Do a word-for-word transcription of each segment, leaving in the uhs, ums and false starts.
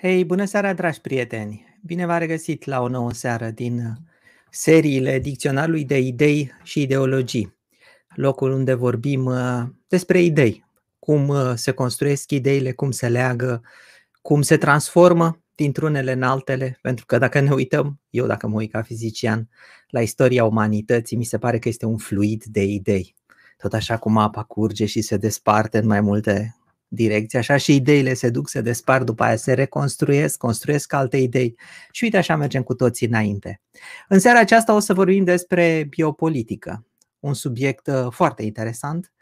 Hei, bună seara, dragi prieteni! Bine v-am regăsit la o nouă seară din seriile Dicționarului de Idei și Ideologii, locul unde vorbim despre idei, cum se construiesc ideile, cum se leagă, cum se transformă dintr-unele în altele, pentru că dacă ne uităm, eu dacă mă uit ca fizician, la istoria umanității, mi se pare că este un fluid de idei. Tot așa cum apa curge și se desparte în mai multe direcții, așa și ideile se duc, se despart, după aia se reconstruiesc, construiesc alte idei și uite așa mergem cu toții înainte. În seara aceasta o să vorbim despre biopolitică, un subiect foarte interesant.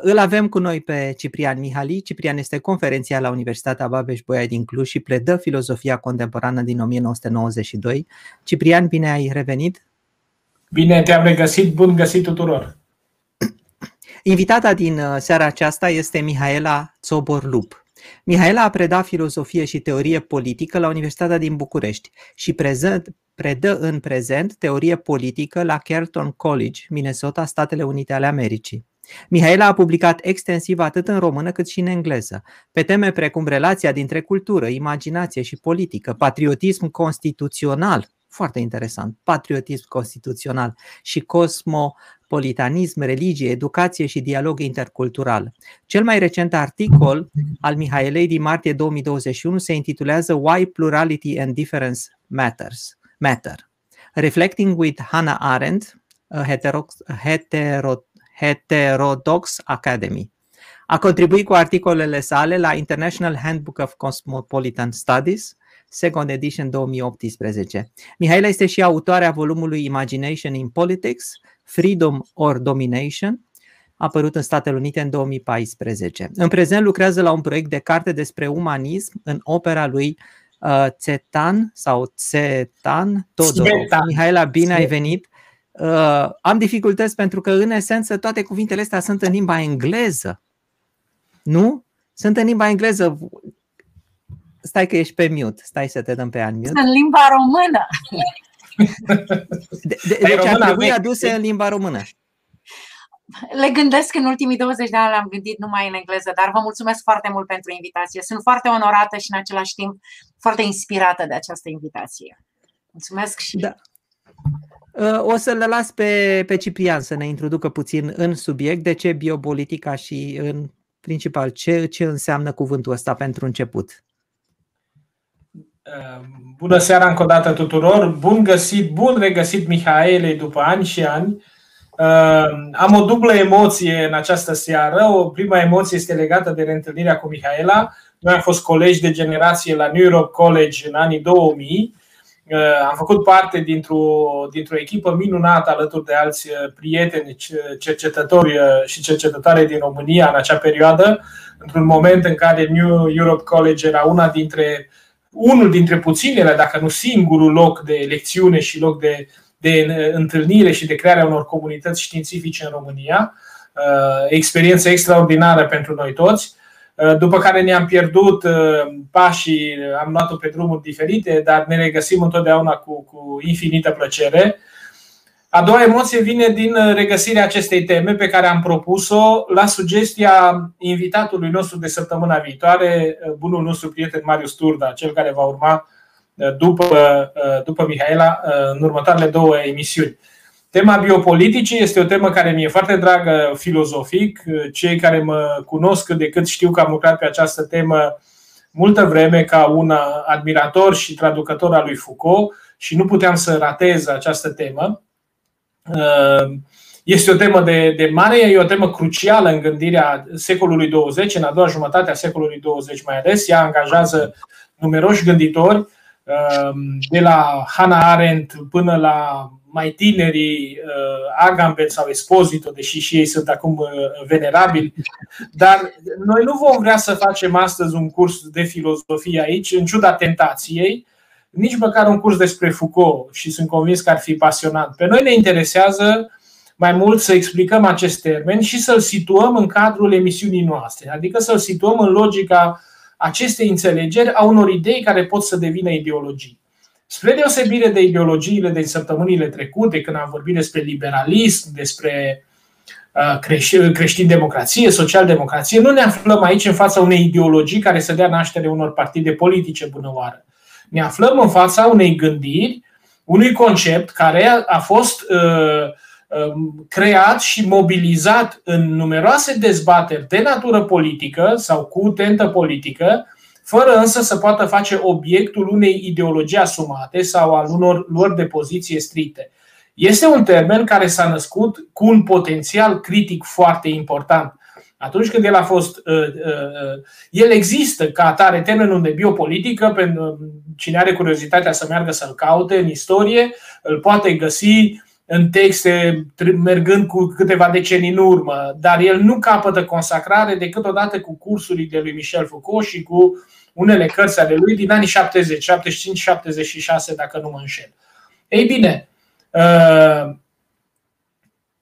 Îl avem cu noi pe Ciprian Mihali. Ciprian este conferențiar la Universitatea Babeș-Bolyai din Cluj și predă filozofia contemporană din nouăsprezece nouăzeci și doi. Ciprian, bine ai revenit! Bine te-am regăsit, bun găsit tuturor! Invitata din seara aceasta este Mihaela Czobor-Lupp. Mihaela a predat filozofie și teorie politică la Universitatea din București și prezent, predă în prezent teorie politică la Carleton College, Minnesota, Statele Unite ale Americii. Mihaela a publicat extensiv atât în română cât și în engleză, pe teme precum relația dintre cultură, imaginație și politică, patriotism constituțional, foarte interesant, patriotism constituțional și cosmo Politanism, religie, educație și dialog intercultural. Cel mai recent articol al Mihaelei din martie două mii douăzeci și unu se intitulează Why Plurality and Difference Matters, Matter. Reflecting with Hannah Arendt, heterox, hetero, Heterodox Academy. A contribuit cu articolele sale la International Handbook of Cosmopolitan Studies, Second Edition două mii optsprezece. Mihaela este și autoarea volumului Imagination in Politics, Freedom or Domination, apărut în Statele Unite în două mii paisprezece. În prezent lucrează la un proiect de carte despre umanism în opera lui uh, Tzvetan sau Tzvetan Todorov. Mihaela, bine Tzvetan. Ai venit! Uh, am dificultăți pentru că, în esență, toate cuvintele astea sunt în limba engleză. Nu? Sunt în limba engleză. Stai că ești pe mute. Stai să te dăm pe unmute. Sunt în limba română. De, de, deci ar trebui aduse în limba română. Le gândesc, în ultimii douăzeci de ani le-am gândit numai în engleză, dar vă mulțumesc foarte mult pentru invitație. Sunt foarte onorată și în același timp foarte inspirată de această invitație. Mulțumesc și... Da. O să le las pe, pe Ciprian să ne introducă puțin în subiect, de ce biopolitica și în principal ce, ce înseamnă cuvântul ăsta pentru început. Bună seara încă o dată tuturor, bun găsit, bun regăsit Mihaelei după ani și ani. Am o dublă emoție în această seară. O prima emoție este legată de reîntâlnirea cu Mihaela. Noi am fost colegi de generație la New Europe College în anii două mii. Am făcut parte dintr-o, dintr-o echipă minunată alături de alți prieteni, cercetători și cercetătoare din România în acea perioadă, într-un moment în care New Europe College era una dintre Unul dintre puținele, dacă nu singurul loc de lecțiune și loc de, de întâlnire și de crearea unor comunități științifice în România. Experiență extraordinară pentru noi toți. După care ne-am pierdut pașii, am luat-o pe drumuri diferite, dar ne regăsim întotdeauna cu, cu infinită plăcere. A doua emoție vine din regăsirea acestei teme pe care am propus-o la sugestia invitatului nostru de săptămâna viitoare, bunul nostru prieten Marius Turda, cel care va urma după, după Mihaela în următoarele două emisiuni. Tema biopoliticii este o temă care mi-e foarte dragă filozofic. Cei care mă cunosc cât de cât știu că am lucrat pe această temă multă vreme ca un admirator și traducător al lui Foucault și nu puteam să ratez această temă. Este o temă de, de mare, e o temă crucială în gândirea secolului douăzeci, în a doua jumătate a secolului douăzeci mai ales. Ea angajează numeroși gânditori, de la Hannah Arendt până la mai tinerii Agamben sau Esposito, deși și ei sunt acum venerabili. Dar noi nu vom vrea să facem astăzi un curs de filozofie aici, în ciuda tentației, nici măcar un curs despre Foucault și sunt convins că ar fi pasionant. Pe noi ne interesează mai mult să explicăm acest termen și să-l situăm în cadrul emisiunii noastre, adică să-l situăm în logica acestei înțelegeri a unor idei care pot să devină ideologii. Spre deosebire de ideologiile din săptămânile trecute, când am vorbit despre liberalism, despre creștin-democrație, social-democrație, nu ne aflăm aici în fața unei ideologii care să dea naștere unor partide politice bunăoară. Ne aflăm în fața unei gândiri, unui concept care a fost uh, creat și mobilizat în numeroase dezbateri de natură politică sau cu tentă politică, fără însă să poată face obiectul unei ideologii asumate sau al unor luări de poziție stricte. Este un termen care s-a născut cu un potențial critic foarte important. Atunci când el a fost, el există ca atare termenul de biopolitică, pentru cine are curiozitatea să meargă să-l caute în istorie, îl poate găsi în texte mergând cu câteva decenii în urmă, dar el nu capătă consacrare decât odată cu cursurile lui Michel Foucault și cu unele cărți ale lui din anii șaptezeci, șaptezeci și cinci șaptezeci și șase, dacă nu mă înșel. Ei bine,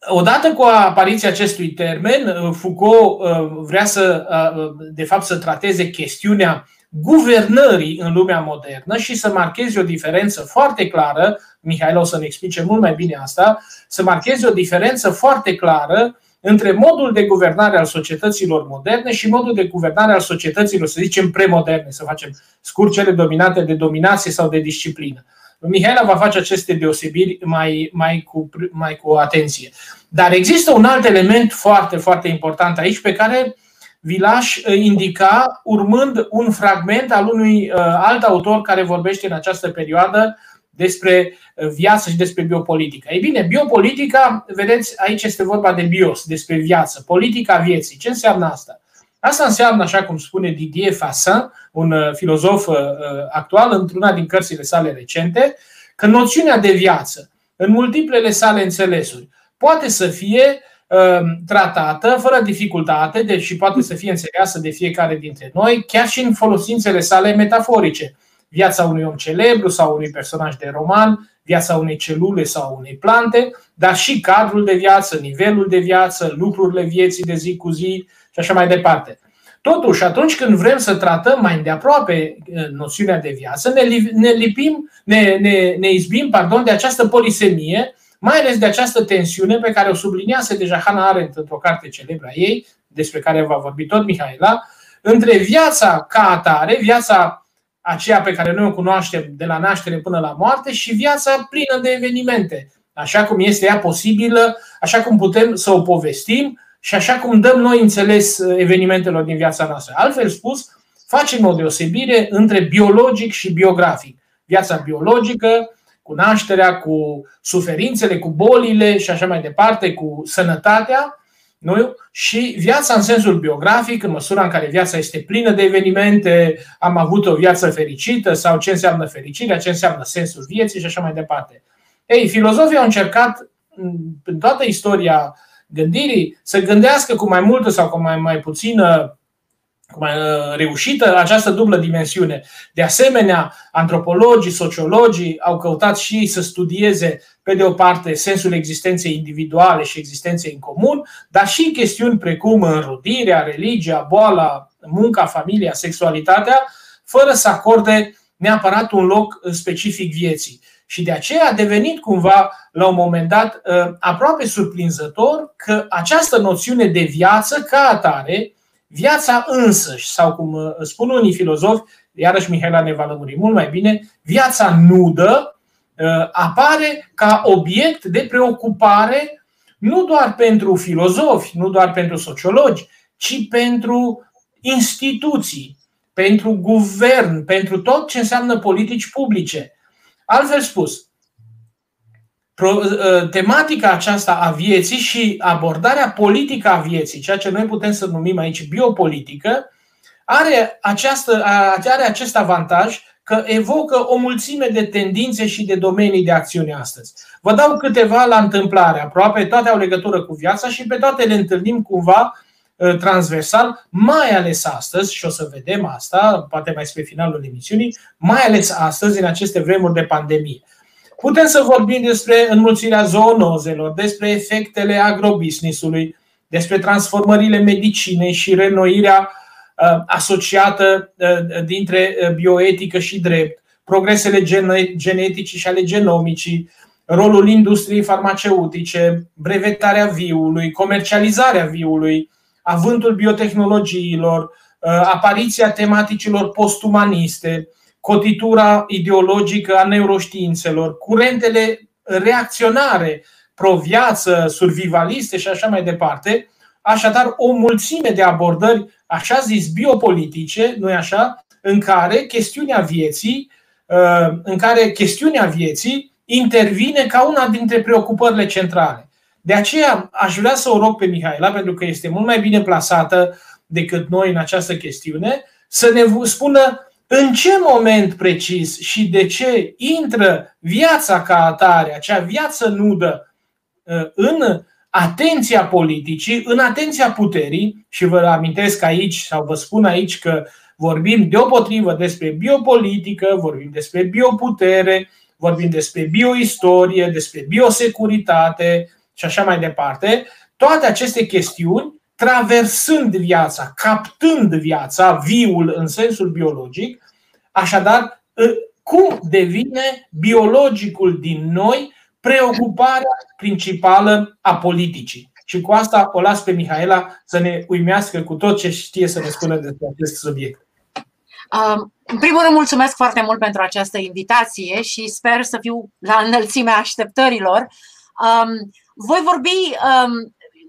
odată cu apariția acestui termen, Foucault vrea să, de fapt, să trateze chestiunea guvernării în lumea modernă și să marcheze o diferență foarte clară. Mihaela o să-mi explice mult mai bine asta. Să marcheze o diferență foarte clară între modul de guvernare al societăților moderne și modul de guvernare al societăților, să zicem, premoderne, să facem scurt, cele dominate de dominație sau de disciplină. Mihaela va face aceste deosebiri mai, mai, cu, mai cu atenție. Dar există un alt element foarte, foarte important aici pe care vi l-aș indica urmând un fragment al unui alt autor care vorbește în această perioadă despre viață și despre biopolitică. Ei bine, biopolitica, vedeți, aici este vorba de bios, despre viață, politica vieții. Ce înseamnă asta? Asta înseamnă, așa cum spune Didier Fassin, un filozof actual, într-una din cărțile sale recente, că noțiunea de viață, în multiplele sale înțelesuri, poate să fie tratată fără dificultate, deși poate să fie înțeleasă de fiecare dintre noi, chiar și în folosințele sale metaforice. Viața unui om celebru sau unui personaj de roman, viața unei celule sau unei plante, dar și cadrul de viață, nivelul de viață, lucrurile vieții de zi cu zi și așa mai departe. Totuși, atunci când vrem să tratăm mai îndeaproape noțiunea de viață, ne lipim, ne, ne, ne izbim pardon, de această polisemie, mai ales de această tensiune pe care o subliniase deja Hannah Arendt într-o carte celebră a ei, despre care va vorbi tot Mihaela, între viața ca atare, viața aceea pe care noi o cunoaștem de la naștere până la moarte și viața plină de evenimente, așa cum este ea posibilă, așa cum putem să o povestim și așa cum dăm noi înțeles evenimentelor din viața noastră. Altfel spus, facem o deosebire între biologic și biografic. Viața biologică, cu nașterea, cu suferințele, cu bolile și așa mai departe, cu sănătatea, nu? Și viața în sensul biografic, în măsura în care viața este plină de evenimente, am avut o viață fericită sau ce înseamnă fericirea, ce înseamnă sensul vieții și așa mai departe. Ei, filozofii au încercat în toată istoria gândirii să gândească cu mai multă sau cu mai, mai puțină reușită această dublă dimensiune. De asemenea, antropologii, sociologii au căutat și să studieze, pe de o parte, sensul existenței individuale și existenței în comun, dar și chestiuni precum înrudirea, religia, boala, munca, familia, sexualitatea, fără să acorde neapărat un loc specific vieții. Și de aceea a devenit cumva, la un moment dat, aproape surprinzător că această noțiune de viață ca atare, viața însăși, sau cum spun unii filozofi, iarăși Mihaela ne va lămuri mult mai bine, viața nudă apare ca obiect de preocupare nu doar pentru filozofi, nu doar pentru sociologi, ci pentru instituții, pentru guvern, pentru tot ce înseamnă politici publice. Altfel spus, tematica aceasta a vieții și abordarea politică a vieții, ceea ce noi putem să numim aici biopolitică, are, această, are acest avantaj că evocă o mulțime de tendințe și de domenii de acțiune astăzi. Vă dau câteva la întâmplare, aproape toate au legătură cu viața și pe toate le întâlnim cumva transversal, mai ales astăzi, și o să vedem asta, poate mai spre finalul emisiunii, mai ales astăzi în aceste vremuri de pandemie. Putem să vorbim despre înmulțirea zoonozelor, despre efectele agrobusiness-ului, despre transformările medicinei și renoirea uh, asociată uh, dintre bioetică și drept, progresele gene- genetice și ale genomicii, rolul industriei farmaceutice, brevetarea viului, comercializarea viului, avântul biotehnologiilor, apariția tematicilor postumaniste, cotitura ideologică a neuroștiințelor, curentele reacționare, pro-viață, survivaliste și așa mai departe. Așadar, o mulțime de abordări, așa zis, biopolitice, nu-i așa, în care chestiunea vieții, în care chestiunea vieții intervine ca una dintre preocupările centrale. De aceea aș vrea să o rog pe Mihaela, pentru că este mult mai bine plasată decât noi în această chestiune, să ne spună în ce moment precis și de ce intră viața ca atare, acea viață nudă, în atenția politicii, în atenția puterii. Și vă amintesc aici sau vă spun aici că vorbim deopotrivă despre biopolitică, vorbim despre bioputere, vorbim despre bioistorie, despre biosecuritate și așa mai departe. Toate aceste chestiuni traversând viața, captând viața, viul în sensul biologic. Așadar, cum devine biologicul din noi preocuparea principală a politicii? Și cu asta o las pe Mihaela să ne uimească cu tot ce știe să ne spună despre acest subiect. În primul rând, mulțumesc foarte mult pentru această invitație și sper să fiu la înălțimea așteptărilor. Voi vorbi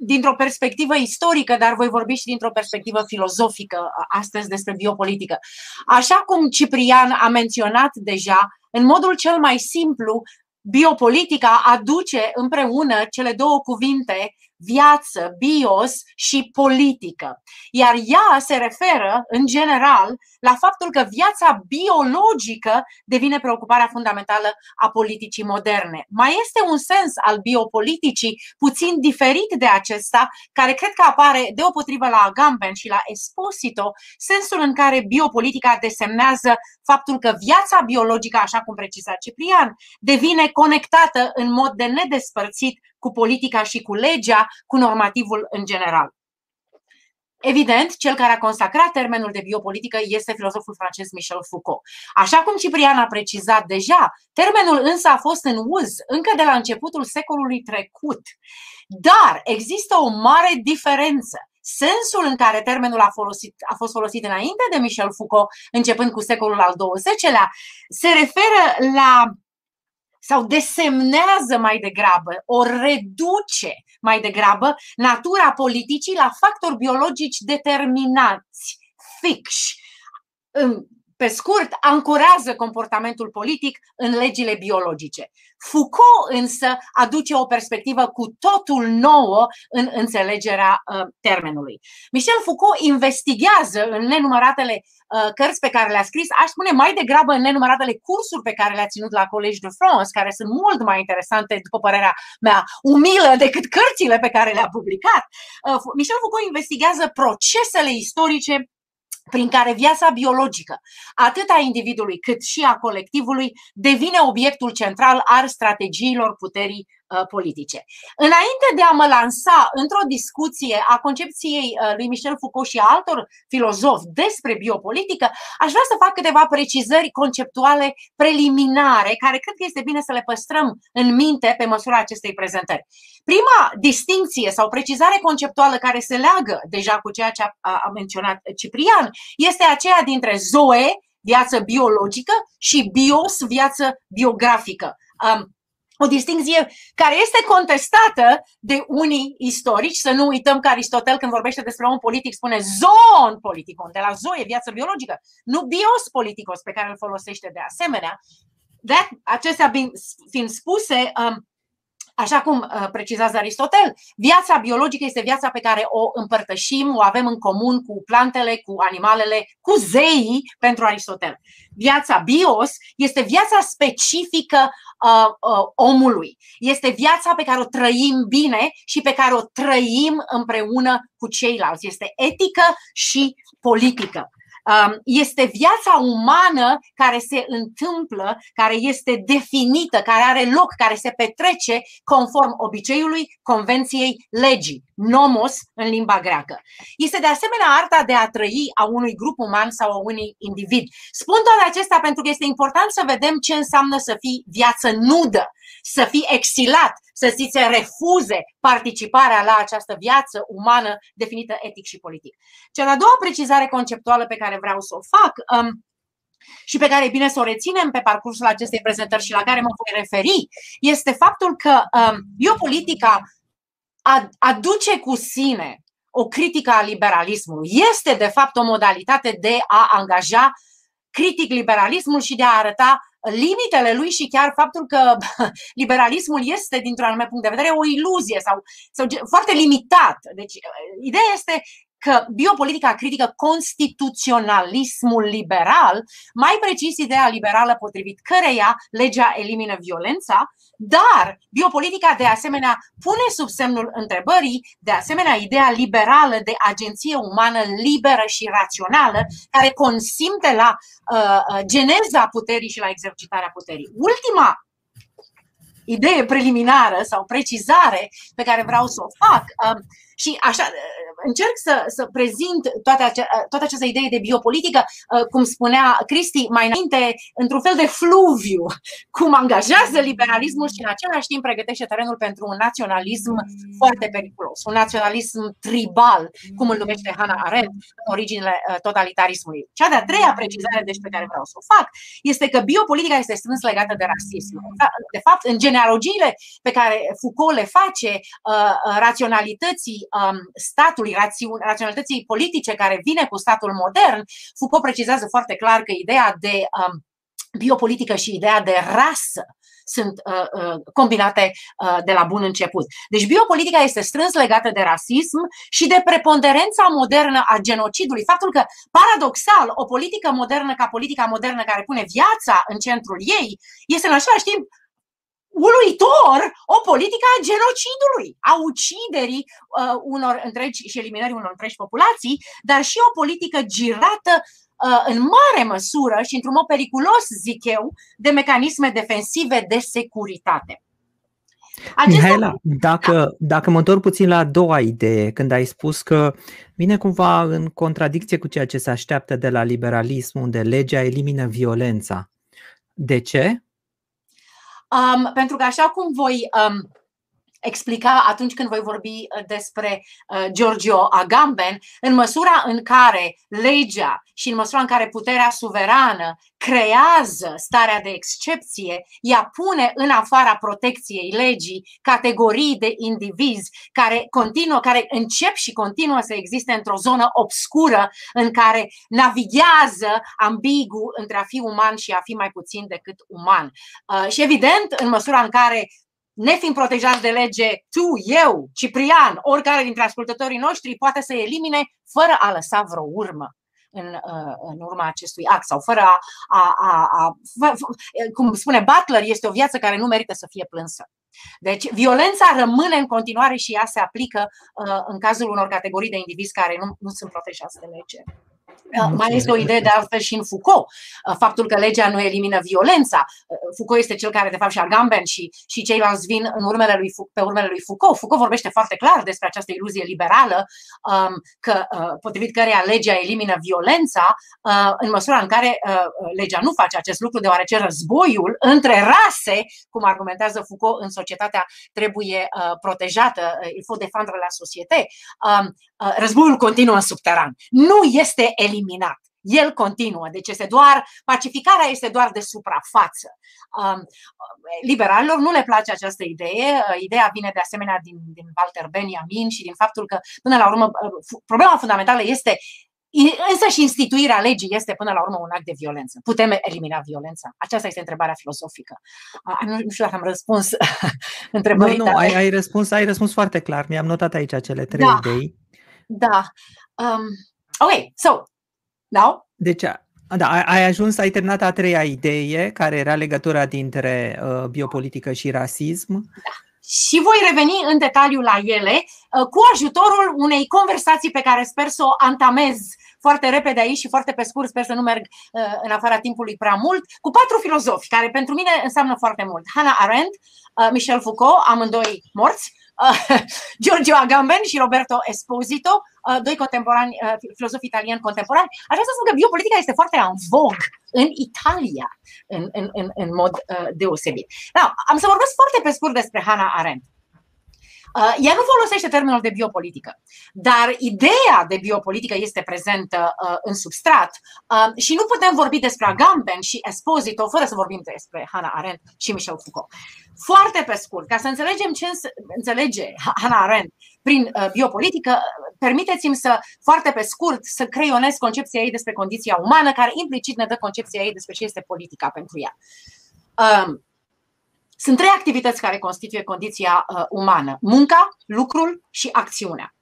dintr-o perspectivă istorică, dar voi vorbi și dintr-o perspectivă filozofică astăzi despre biopolitică. Așa cum Ciprian a menționat deja, în modul cel mai simplu, biopolitica aduce împreună cele două cuvinte, viață, bios și politică. Iar ea se referă, în general, la faptul că viața biologică devine preocuparea fundamentală a politicii moderne. Mai este un sens al biopoliticii puțin diferit de acesta, care cred că apare deopotrivă la Agamben și la Esposito, sensul în care biopolitica desemnează faptul că viața biologică, așa cum preciza Ciprian, devine conectată în mod de nedespărțit cu politica și cu legea, cu normativul în general. Evident, cel care a consacrat termenul de biopolitică este filozoful francez Michel Foucault. Așa cum Ciprian a precizat deja, termenul însă a fost în uz încă de la începutul secolului trecut. Dar există o mare diferență. Sensul în care termenul a, folosit, a fost folosit înainte de Michel Foucault, începând cu secolul al douăzeci-lea, se referă la... sau desemnează mai degrabă, o reduce mai degrabă natura politicii la factori biologici determinați, fixi. Pe scurt, ancorează comportamentul politic în legile biologice. Foucault însă aduce o perspectivă cu totul nouă în înțelegerea uh, termenului. Michel Foucault investigează în nenumăratele uh, cărți pe care le-a scris, aș spune mai degrabă în nenumăratele cursuri pe care le-a ținut la Collège de France, care sunt mult mai interesante, după părerea mea umilă, decât cărțile pe care le-a publicat. Uh, Michel Foucault investigează procesele istorice prin care viața biologică, atât a individului cât și a colectivului, devine obiectul central al strategiilor puterii uh, politice. Înainte de a mă lansa într-o discuție a concepției uh, lui Michel Foucault și a altor filozofi despre biopolitică, aș vrea să fac câteva precizări conceptuale preliminare, care cred că este bine să le păstrăm în minte pe măsura acestei prezentări. Prima distincție sau precizare conceptuală care se leagă deja cu ceea ce a, a menționat Ciprian este aceea dintre zoe, viață biologică, și bios, viață biografică. Um, o distincție care este contestată de unii istorici. Să nu uităm că Aristotel, când vorbește despre om politic, spune zoon politikon, de la zoe, viață biologică, nu bios politikos, pe care îl folosește de asemenea. De acestea fiind spuse, um, așa cum precizează Aristotel, viața biologică este viața pe care o împărtășim, o avem în comun cu plantele, cu animalele, cu zeii pentru Aristotel. Viața bios este viața specifică uh, uh, omului. Este viața pe care o trăim bine și pe care o trăim împreună cu ceilalți. Este etică și politică. este viața umană care se întâmplă, care este definită, care are loc, care se petrece conform obiceiului, convenției, legii, nomos în limba greacă. Este de asemenea arta de a trăi a unui grup uman sau a unui individ. Spun toate acestea pentru că este important să vedem ce înseamnă să fii viață nudă, să fii exilat, să ți se refuze participarea la această viață umană definită etic și politic. Cea de-a doua precizare conceptuală pe care vreau să o fac și pe care e bine să o reținem pe parcursul acestei prezentări și la care mă voi referi, este faptul că biopolitica aduce cu sine o critică a liberalismului. Este de fapt o modalitate de a angaja critic liberalismul și de a arăta limitele lui și chiar faptul că liberalismul este, dintr-un anume punct de vedere, o iluzie sau, sau foarte limitat. Deci, ideea este că biopolitica critică constituționalismul liberal, mai precis ideea liberală potrivit căreia legea elimină violența, dar biopolitica de asemenea pune sub semnul întrebării, de asemenea, ideea liberală de agenție umană liberă și rațională, care consimte la uh, geneza puterii și la exercitarea puterii. Ultima idee preliminară sau precizare pe care vreau să o fac uh, și așa... Uh, Încerc să, să prezint toate ace, toată această idee de biopolitică, cum spunea Cristi mai înainte, într-un fel de fluviu, cum angajează liberalismul și în același timp pregătește terenul pentru un naționalism foarte periculos, un naționalism tribal, cum îl numește Hannah Arendt, în originile totalitarismului. Cea de-a treia precizare, deci, pe care vreau să o fac, este că biopolitica este strâns legată de rasism. De fapt, în genealogiile pe care Foucault le face raționalității statului, raționalității politice care vine cu statul modern, Foucault precizează foarte clar că ideea de um, biopolitică și ideea de rasă sunt uh, uh, combinate uh, de la bun început. Deci biopolitica este strâns legată de rasism și de preponderența modernă a genocidului. Faptul că, paradoxal, o politică modernă ca politica modernă care pune viața în centrul ei este în același timp uluitor o politică a genocidului, a uciderii uh, unor întregi și eliminării unor întregi populații, dar și o politică girată uh, în mare măsură și într-un mod periculos, zic eu, de mecanisme defensive de securitate. Acesta... Mihaela, dacă, dacă mă întorc puțin la a doua idee, când ai spus că vine cumva în contradicție cu ceea ce se așteaptă de la liberalism, unde legea elimină violența. De ce? Um, pentru că așa cum voi um, explica atunci când voi vorbi despre uh, Giorgio Agamben, în măsura în care legea și în măsura în care puterea suverană creează starea de excepție, ea pune în afara protecției legii categorii de indivizi care continuă, care încep și continuă să existe într-o zonă obscură în care navighează ambigu între a fi uman și a fi mai puțin decât uman. Uh, și evident, în măsura în care ne fiind protejați de lege, tu, eu, Ciprian, oricare dintre ascultătorii noștri poate să elimine fără a lăsa vreo urmă în, în urma acestui act sau fără a, a, a, a cum spune Butler, este o viață care nu merită să fie plânsă. Deci violența rămâne în continuare și ea se aplică în cazul unor categorii de indivizi care nu, nu sunt protejați de lege. Mai este o idee de altfel și în Foucault, faptul că legea nu elimină violența. Foucault este cel care, de fapt, și Agamben și, și ceilalți vin în urmele lui, pe urmele lui Foucault. Foucault vorbește foarte clar despre această iluzie liberală, că, potrivit căreia legea elimină violența, în măsura în care legea nu face acest lucru, deoarece războiul între rase, cum argumentează Foucault, în societatea trebuie protejată, il faut défendre la société. Războiul continuă în subteran. Nu este eliminat. El continuă. Deci este doar, pacificarea este doar de suprafață. Liberalilor nu le place această idee. Ideea vine de asemenea din, din Walter Benjamin și din faptul că, până la urmă, problema fundamentală este însă și instituirea legii este până la urmă un act de violență. Putem elimina violența? Aceasta este întrebarea filozofică. Nu, nu știu dacă am răspuns întrebării. Nu, nu, ai, ai, răspuns, ai răspuns foarte clar. Mi-am notat aici cele trei da. idei. Da. Um, ok, so, now? Deci, da, ai ajuns, ai terminat a treia idee, care era legătura dintre uh, biopolitică și rasism. Da. și voi reveni în detaliu la ele cu ajutorul unei conversații pe care sper să o antamez foarte repede aici și foarte pe scurt, sper să nu merg în afara timpului prea mult, cu patru filozofi, care pentru mine înseamnă foarte mult. Hannah Arendt, Michel Foucault, amândoi morți, Giorgio Agamben și Roberto Esposito, doi contemporani, filozofi italieni contemporani. Aș vrea să spun că biopolitica este foarte în vog în Italia, în, în, în, în mod deosebit. Now, am să vorbesc foarte pe scurt despre Hannah Arendt. Ea nu folosește termenul de biopolitică, dar ideea de biopolitică este prezentă în substrat și nu putem vorbi despre Agamben și Esposito fără să vorbim despre Hannah Arendt și Michel Foucault. Foarte pe scurt, ca să înțelegem ce înțelege Hannah Arendt prin biopolitică, permiteți-mi să, foarte pe scurt, să creionez concepția ei despre condiția umană, care implicit ne dă concepția ei despre ce este politica pentru ea. Sunt trei activități care constituie condiția uh, umană. Munca, lucrul și acțiunea.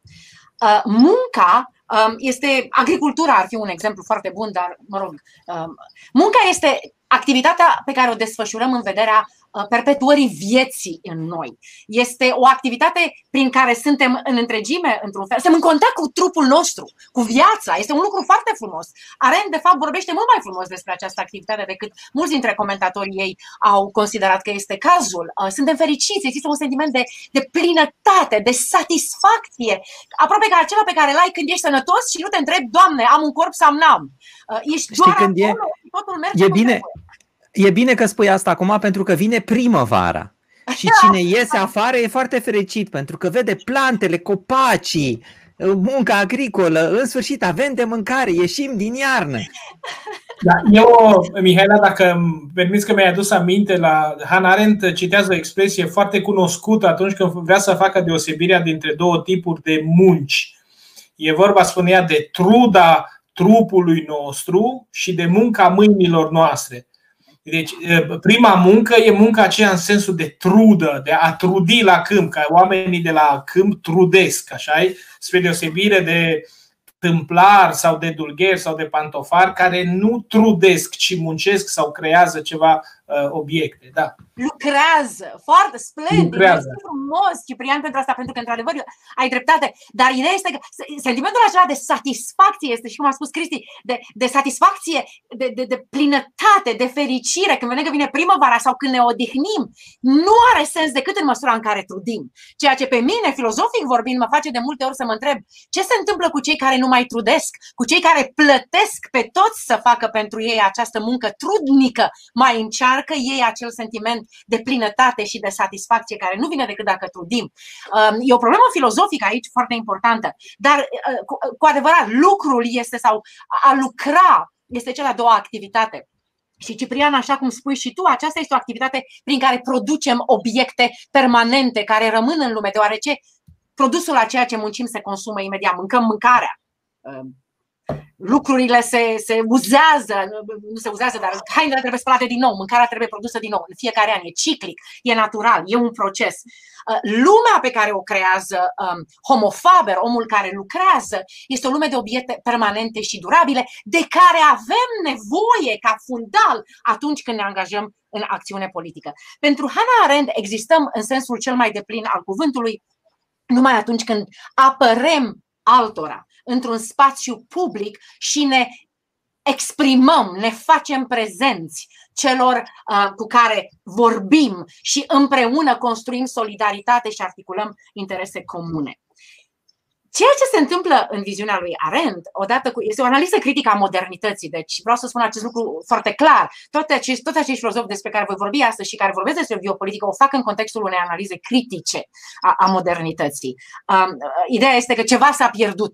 Uh, munca um, este, agricultura ar fi un exemplu foarte bun, dar mă rog, um, munca este activitatea pe care o desfășurăm în vederea uh, perpetuării vieții în noi. Este o activitate prin care suntem în întregime, într-un fel, suntem în contact cu trupul nostru, cu viața. Este un lucru foarte frumos. Arendt, de fapt, vorbește mult mai frumos despre această activitate decât mulți dintre comentatorii ei au considerat că este cazul. Uh, suntem fericiți, există un sentiment de, de plinătate, de satisfacție, aproape ca acela pe care l-ai când ești sănătos și nu te întrebi, Doamne, am un corp sau n-am. Uh, ești doar acolo și totul merge. E bine. E bine că spui asta acum, pentru că vine primăvara și cine iese afară e foarte fericit, pentru că vede plantele, copacii, munca agricolă, în sfârșit avem de mâncare, ieșim din iarnă. Da, eu, Mihaela, dacă îmi permiți că mi-ai adus aminte, la Hannah Arendt citează o expresie foarte cunoscută atunci când vrea să facă deosebirea dintre două tipuri de munci. E vorba, spunea, de truda trupului nostru și de munca mâinilor noastre. Deci prima muncă e munca aceea în sensul de trudă, de a trudi la câmp, că oamenii de la câmp trudesc, așa-i? Spre deosebire de tâmplar sau de dulgher sau de pantofar, care nu trudesc, ci muncesc sau creează ceva uh, obiecte. Da. Lucrează, foarte splendid, este frumos, Ciprian, pentru asta, pentru că într-adevăr ai dreptate, dar ideea este că sentimentul acela de satisfacție este, și cum a spus Cristi, de, de satisfacție, de, de, de plinătate, de fericire, când vedem că vine primăvara sau când ne odihnim, nu are sens decât în măsura în care trudim. Ceea ce pe mine, filozofic vorbind, mă face de multe ori să mă întreb ce se întâmplă cu cei care nu mai trudesc, cu cei care plătesc pe toți să facă pentru ei această muncă trudnică, mai încearcă ei acel sentiment de plinătate și de satisfacție care nu vine decât dacă trudim. E o problemă filozofică aici foarte importantă, dar cu adevărat lucrul este, sau a lucra este cea de-a doua activitate. Și Ciprian, așa cum spui și tu, aceasta este o activitate prin care producem obiecte permanente care rămân în lume, deoarece produsul a ceea ce muncim se consumă imediat. Mâncăm mâncarea, lucrurile se, se uzează, nu se uzează, dar hainele trebuie spălate din nou, mâncarea trebuie produsă din nou în fiecare an, e ciclic, e natural, e un proces. Lumea pe care o creează um, homo faber, omul care lucrează, este o lume de obiecte permanente și durabile, de care avem nevoie ca fundal atunci când ne angajăm în acțiune politică. Pentru Hannah Arendt existăm în sensul cel mai deplin al cuvântului numai atunci când apărăm altora într-un spațiu public și ne exprimăm, ne facem prezenți celor uh, cu care vorbim și împreună construim solidaritate și articulăm interese comune. Ceea ce se întâmplă în viziunea lui Arendt, odată cu, este o analiză critică a modernității, deci vreau să spun acest lucru foarte clar. Toate acești, toți acești filozofi despre care voi vorbi astăzi și care vorbesc despre biopolitică o fac în contextul unei analize critice a, a modernității. Um, ideea este că ceva s-a pierdut.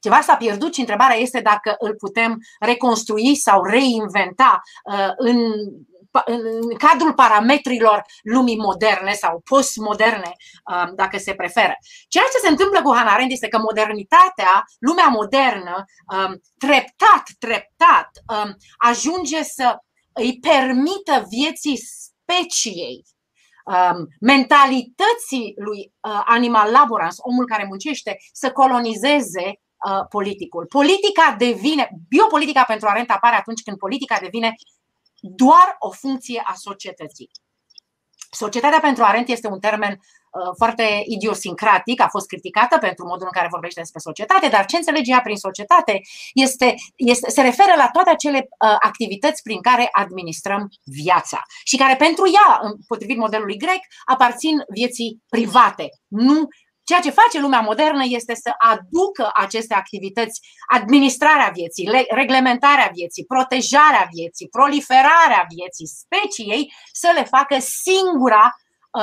Ceva s-a pierdut și întrebarea este dacă îl putem reconstrui sau reinventa uh, în... în cadrul parametrilor lumii moderne sau postmoderne, dacă se preferă. Ceea ce se întâmplă cu Hannah Arendt este că modernitatea, lumea modernă, treptat, treptat, ajunge să îi permită vieții speciei, mentalității lui animal laborans, omul care muncește, să colonizeze politicul. Politica devine, biopolitica pentru Arendt apare atunci când politica devine doar o funcție a societății. Societatea pentru Arendt este un termen foarte idiosincratic, a fost criticată pentru modul în care vorbește despre societate, dar ce înțelege ea prin societate este, este, se referă la toate acele uh, activități prin care administrăm viața și care pentru ea, potrivit modelului grec, aparțin vieții private. Nu, ceea ce face lumea modernă este să aducă aceste activități, administrarea vieții, reglementarea vieții, protejarea vieții, proliferarea vieții speciei, să le facă singura,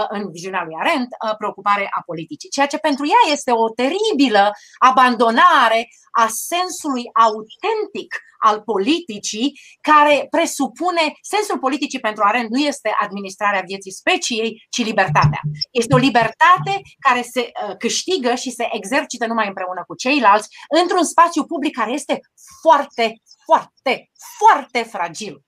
în viziunea lui Arendt, preocupare a politicii. Ceea ce pentru ea este o teribilă abandonare a sensului autentic al politicii, care presupune, sensul politicii pentru Arendt nu este administrarea vieții speciei, ci libertatea. Este o libertate care se câștigă și se exercită numai împreună cu ceilalți, într-un spațiu public care este foarte, foarte, foarte fragil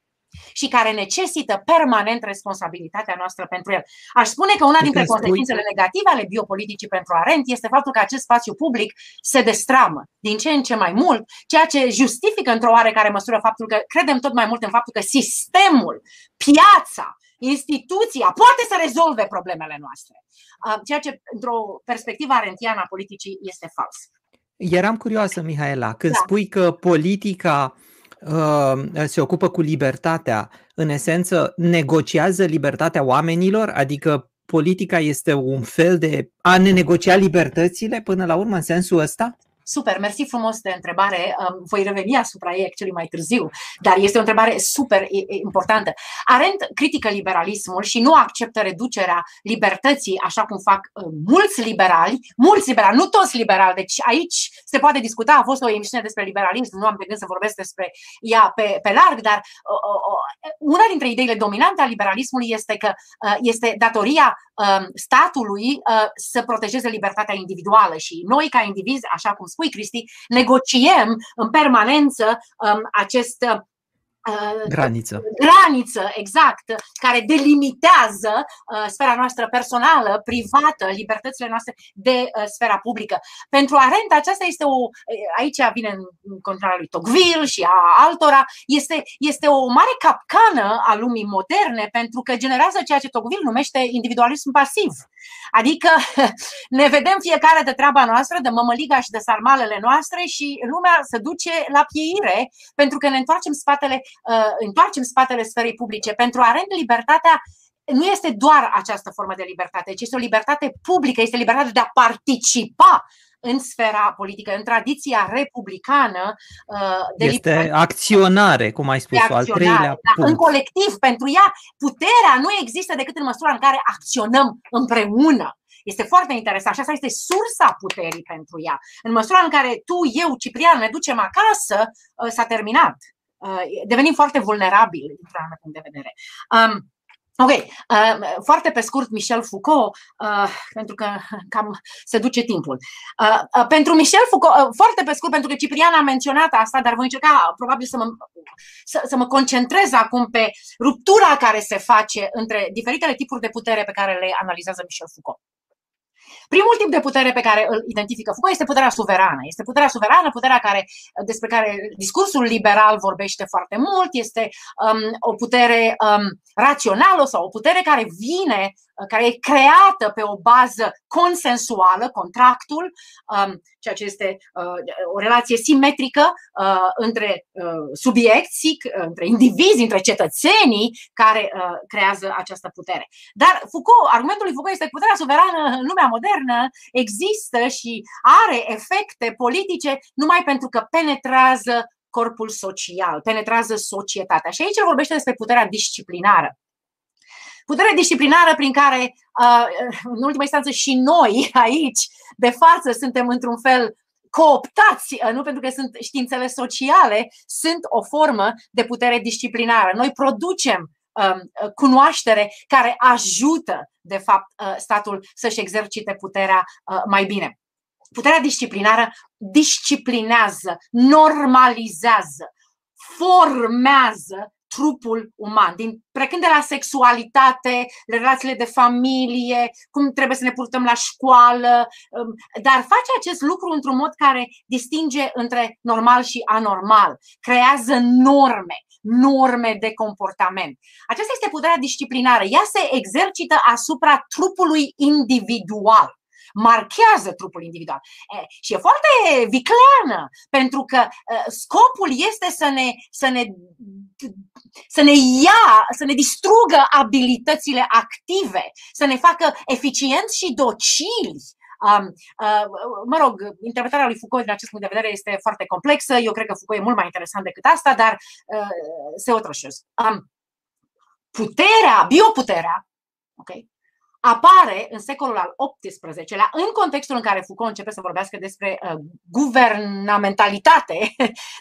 și care necesită permanent responsabilitatea noastră pentru el. Aș spune că una dintre consecințele negative ale biopoliticii pentru Arendt este faptul că acest spațiu public se destramă din ce în ce mai mult, ceea ce justifică într-o oarecare măsură faptul că credem tot mai mult în faptul că sistemul, piața, instituția poate să rezolve problemele noastre, ceea ce într-o perspectivă arendtiană a politicii este fals. Eram curioasă, Mihaela, când da. spui că politica se ocupă cu libertatea, în esență negociază libertatea oamenilor, adică politica este un fel de a ne negocia libertățile până la urmă în sensul ăsta? Super, mersi frumos de întrebare, voi reveni asupra ei cel mai târziu, dar este o întrebare super importantă. Arendt critică liberalismul și nu acceptă reducerea libertății așa cum fac mulți liberali, mulți liberali, nu toți liberali, deci aici se poate discuta, a fost o emisiune despre liberalism, nu am de gând să vorbesc despre ea pe, pe larg, dar una dintre ideile dominante a liberalismului este că este datoria statului să protejeze libertatea individuală și noi ca indivizi, așa cum spui, Cristi, negociem în permanență um, acest uh, graniță. graniță, exact, care delimitează uh, sfera noastră personală, privată, libertățile noastre de uh, sfera publică. Pentru Arendt, aceasta este o, aici vine în contrariul lui Tocqueville și a altora, este, este o mare capcană a lumii moderne, pentru că generează ceea ce Tocqueville numește individualism pasiv. Adică ne vedem fiecare de treaba noastră, de mămăliga și de sarmalele noastre și lumea se duce la pieire pentru că ne întoarcem spatele, uh, întoarcem spatele sferei publice. Pentru Arendt, libertatea nu este doar această formă de libertate, ci este o libertate publică, este libertatea de a participa în sfera politică, în tradiția republicană. De este libertate. acționare, cum ai spus, al treilea punct. În colectiv, pentru ea, puterea nu există decât în măsura în care acționăm împreună. Este foarte interesant și asta este sursa puterii pentru ea. În măsura în care tu, eu, Ciprian, ne ducem acasă, s-a terminat. Devenim foarte vulnerabili, dintr-un anumit punct de vedere. Ok, foarte pe scurt, Michel Foucault, pentru că cam se duce timpul. Pentru Michel Foucault, foarte pe scurt, pentru că Ciprian a menționat asta, dar voi încerca probabil să mă, să, să mă concentrez acum pe ruptura care se face între diferitele tipuri de putere pe care le analizează Michel Foucault. Primul tip de putere pe care îl identifică Foucault este puterea suverană. Este puterea suverană, puterea care, despre care discursul liberal vorbește foarte mult, este um, o putere um, rațională sau o putere care vine, care e creată pe o bază consensuală, contractul, um, ceea ce este uh, o relație simetrică uh, între uh, subiecții, între indivizi, între cetățenii care uh, creează această putere. Dar Foucault, argumentul lui Foucault este că puterea suverană în lumea modernă există și are efecte politice numai pentru că penetrează corpul social, penetrează societatea. Și aici el vorbește despre puterea disciplinară. Puterea disciplinară prin care, în ultima instanță, și noi aici, de față, suntem într-un fel cooptați, nu pentru că sunt științele sociale, sunt o formă de putere disciplinară. Noi producem cunoaștere care ajută, de fapt, statul să-și exercite puterea mai bine. Puterea disciplinară disciplinează, normalizează, formează trupul uman, din precând de la sexualitate, relațiile de familie, cum trebuie să ne purtăm la școală, dar face acest lucru într-un mod care distinge între normal și anormal, creează norme. norme de comportament. Aceasta este puterea disciplinară. Ea se exercită asupra trupului individual. Marchează trupul individual. E, și e foarte vicleană, pentru că e, scopul este să ne, să ne, să ne ia, să ne distrugă abilitățile active, să ne facă eficienți și docili. Um, uh, mă rog, interpretarea lui Foucault din acest punct de vedere este foarte complexă. Eu cred că Foucault e mult mai interesant decât asta, dar uh, se otrășesc. Um, puterea, bioputerea, okay, apare în secolul al optsprezecelea, în contextul în care Foucault începe să vorbească despre uh, guvernamentalitate,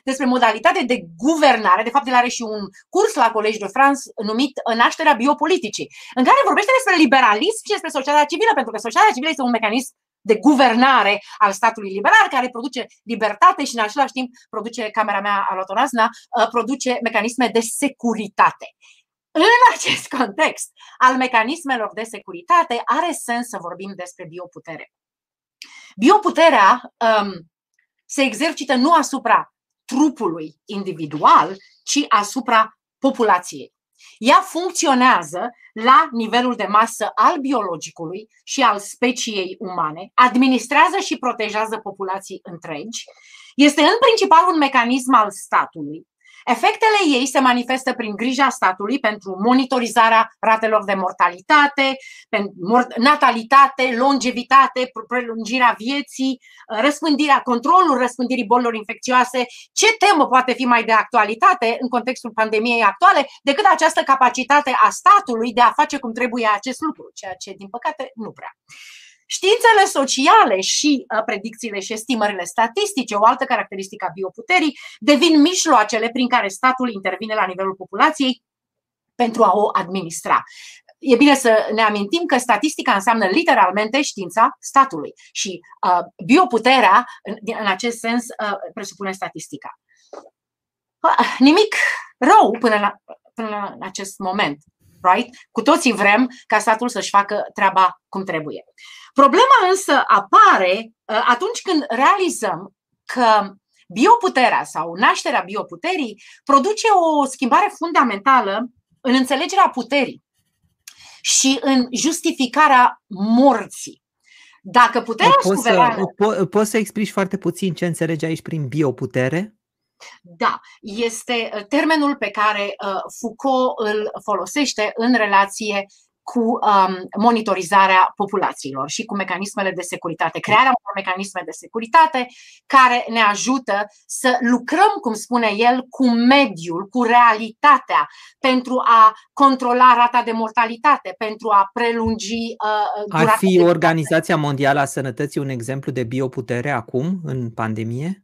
despre modalitate de guvernare. De fapt, el are și un curs la Collège de France numit Nașterea biopoliticii, în care vorbește despre liberalism și despre societatea civilă, pentru că societatea civilă este un mecanism de guvernare al statului liberal, care produce libertate și în același timp produce, camera mea a luat o razna, uh, produce mecanisme de securitate. În acest context al mecanismelor de securitate are sens să vorbim despre bioputere. Bioputerea um, se exercită nu asupra trupului individual, ci asupra populației. Ea funcționează la nivelul de masă al biologicului și al speciei umane, administrează și protejează populații întregi, este în principal un mecanism al statului. Efectele ei se manifestă prin grija statului pentru monitorizarea ratelor de mortalitate, natalitate, longevitate, prelungirea vieții, răspândirea, controlul răspândirii bolilor infecțioase. Ce temă poate fi mai de actualitate în contextul pandemiei actuale decât această capacitate a statului de a face cum trebuie acest lucru, ceea ce, din păcate, nu prea. Științele sociale și predicțiile și estimările statistice, o altă caracteristică a bioputerii, devin mijloacele prin care statul intervine la nivelul populației pentru a o administra. E bine să ne amintim că statistica înseamnă literalmente știința statului și uh, bioputerea, în, în acest sens, uh, presupune statistica. Uh, nimic rău până la, până la acest moment. Right? Cu toții vrem ca statul să-și facă treaba cum trebuie. Problema însă apare atunci când realizăm că bioputerea sau nașterea bioputerii produce o schimbare fundamentală în înțelegerea puterii și în justificarea morții. Dacă puterea suverană... Poți să explici foarte puțin ce înțelegi aici prin bioputere? Da, este termenul pe care Foucault îl folosește în relație cu monitorizarea populațiilor și cu mecanismele de securitate, crearea unor mecanisme de securitate care ne ajută să lucrăm, cum spune el, cu mediul, cu realitatea, pentru a controla rata de mortalitate, pentru a prelungi durata. Ar fi Organizația Mondială a Sănătății un exemplu de bioputere acum, în pandemie?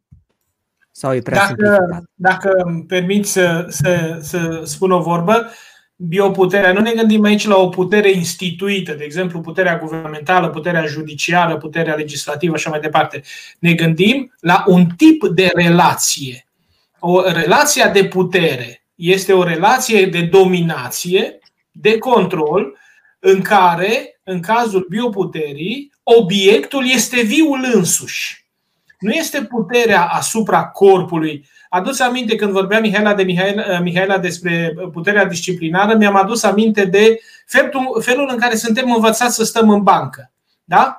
Sau e prea simplificat? Dacă îmi permiți să, să, să spun o vorbă, bioputerea, nu ne gândim aici la o putere instituită, de exemplu puterea guvernamentală, puterea judiciară, puterea legislativă și așa mai departe. Ne gândim la un tip de relație. O relație de putere este o relație de dominație, de control, în care, în cazul bioputerii, obiectul este viul însuși. Nu este puterea asupra corpului. Aduți aminte când vorbea Mihaela, de Mihaela, Mihaela despre puterea disciplinară, mi-am adus aminte de felul, felul în care suntem învățați să stăm în bancă. Da?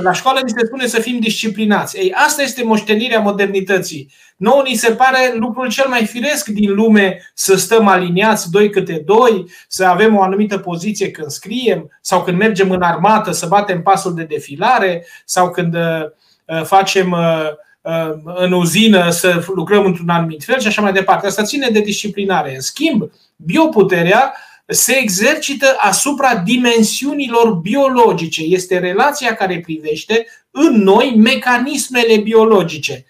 La școală ni se spune să fim disciplinați. Ei, asta este moștenirea modernității. Nouă ni se pare lucrul cel mai firesc din lume să stăm aliniați doi câte doi, să avem o anumită poziție când scriem sau când mergem în armată, să batem pasul de defilare sau când... facem în uzină să lucrăm într-un anumit fel și așa mai departe. Asta ține de disciplinare. În schimb, bioputerea se exercită asupra dimensiunilor biologice. Este relația care privește în noi mecanismele biologice.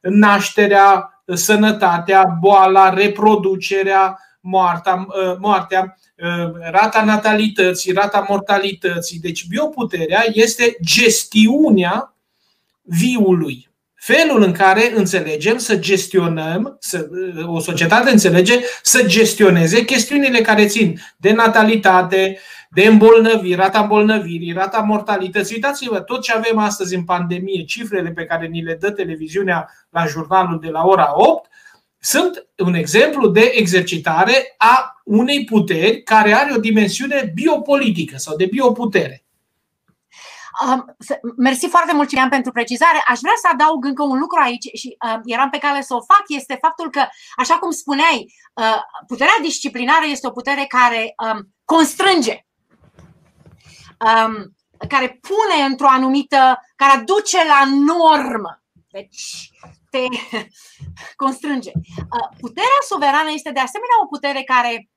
Nașterea, sănătatea, boala, reproducerea, moartea, moartea, rata natalității, rata mortalității. Deci bioputerea este gestiunea viului. Felul în care înțelegem să gestionăm, să, o societate înțelege să gestioneze chestiunile care țin de natalitate, de îmbolnăviri, rata îmbolnăvirii, rata mortalității. Uitați-vă, tot ce avem astăzi în pandemie, cifrele pe care ni le dă televiziunea la jurnalul de la ora opt, sunt un exemplu de exercitare a unei puteri care are o dimensiune biopolitică sau de bioputere. Mersi foarte mult, Ciprian, pentru precizare. Aș vrea să adaug încă un lucru aici și uh, eram pe cale să o fac, este faptul că, așa cum spuneai, uh, puterea disciplinară este o putere care um, constrânge, um, care pune într-o anumită, care aduce la normă. Deci te constrânge. Uh, puterea suverană este de asemenea o putere care,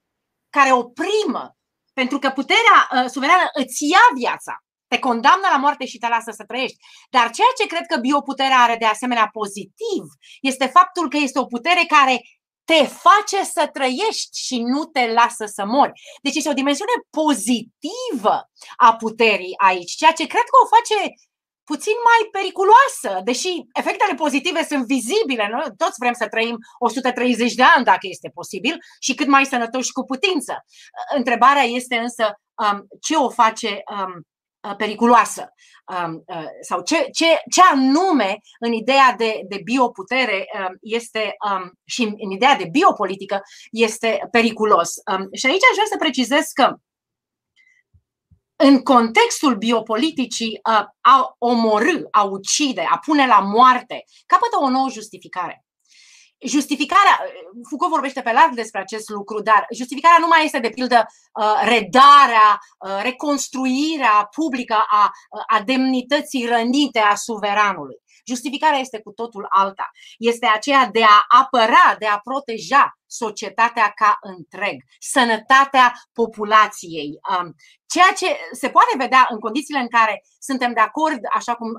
care oprimă, pentru că puterea uh, suverană îți ia viața. Te condamnă la moarte și te lasă să trăiești. Dar ceea ce cred că bioputerea are de asemenea pozitiv este faptul că este o putere care te face să trăiești și nu te lasă să mori. Deci este o dimensiune pozitivă a puterii aici, ceea ce cred că o face puțin mai periculoasă, deși efectele pozitive sunt vizibile. Noi toți vrem să trăim o sută treizeci de ani, dacă este posibil, și cât mai sănătoși cu putință. Întrebarea este însă ce o face periculoasă sau ce, ce, ce anume în ideea de, de bioputere este, și în ideea de biopolitică este periculos. Și aici aș vrea să precizez că în contextul biopoliticii a omorî, a ucide, a pune la moarte capătă o nouă justificare. Justificarea, Foucault vorbește pe larg despre acest lucru, dar justificarea nu mai este de pildă redarea, reconstruirea publică a, a demnității rănite a suveranului. Justificarea este cu totul alta. Este aceea de a apăra, de a proteja societatea ca întreg, sănătatea populației. Ceea ce se poate vedea în condițiile în care suntem de acord, așa cum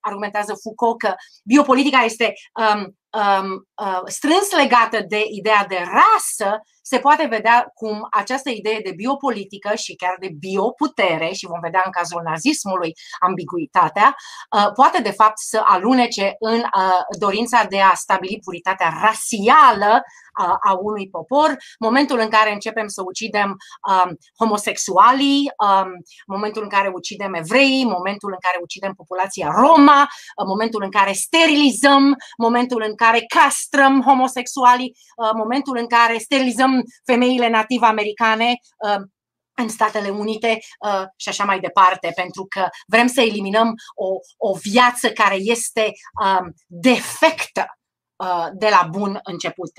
argumentează Foucault, că biopolitica este strâns legată de ideea de rasă, se poate vedea cum această idee de biopolitică și chiar de bioputere, și vom vedea în cazul nazismului ambiguitatea, poate de fapt să alunece în dorința de a stabili puritatea rasială a unui popor, momentul în care începem să ucidem um, homosexualii, um, momentul în care ucidem evreii, momentul în care ucidem populația Roma, momentul în care sterilizăm, momentul în care castrăm homosexualii, uh, momentul în care sterilizăm femeile nativ americane uh, în Statele Unite uh, și așa mai departe, pentru că vrem să eliminăm o, o viață care este um, defectă de la bun început.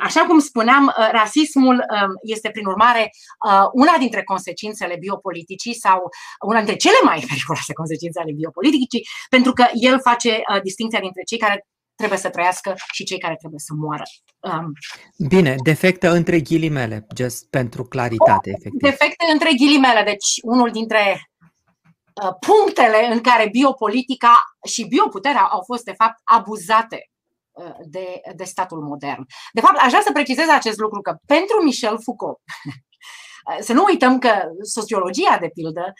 Așa cum spuneam, rasismul este prin urmare una dintre consecințele biopoliticii sau una dintre cele mai periculoase consecințe ale biopoliticii, pentru că el face distinția dintre cei care trebuie să trăiască și cei care trebuie să moară. Bine, defectă între ghilimele, just pentru claritate. Efectiv. Defecte între ghilimele, deci unul dintre punctele în care biopolitica și bioputerea au fost de fapt abuzate de, de statul modern. De fapt, aș vrea să precizez acest lucru, că pentru Michel Foucault, să nu uităm că sociologia, de pildă,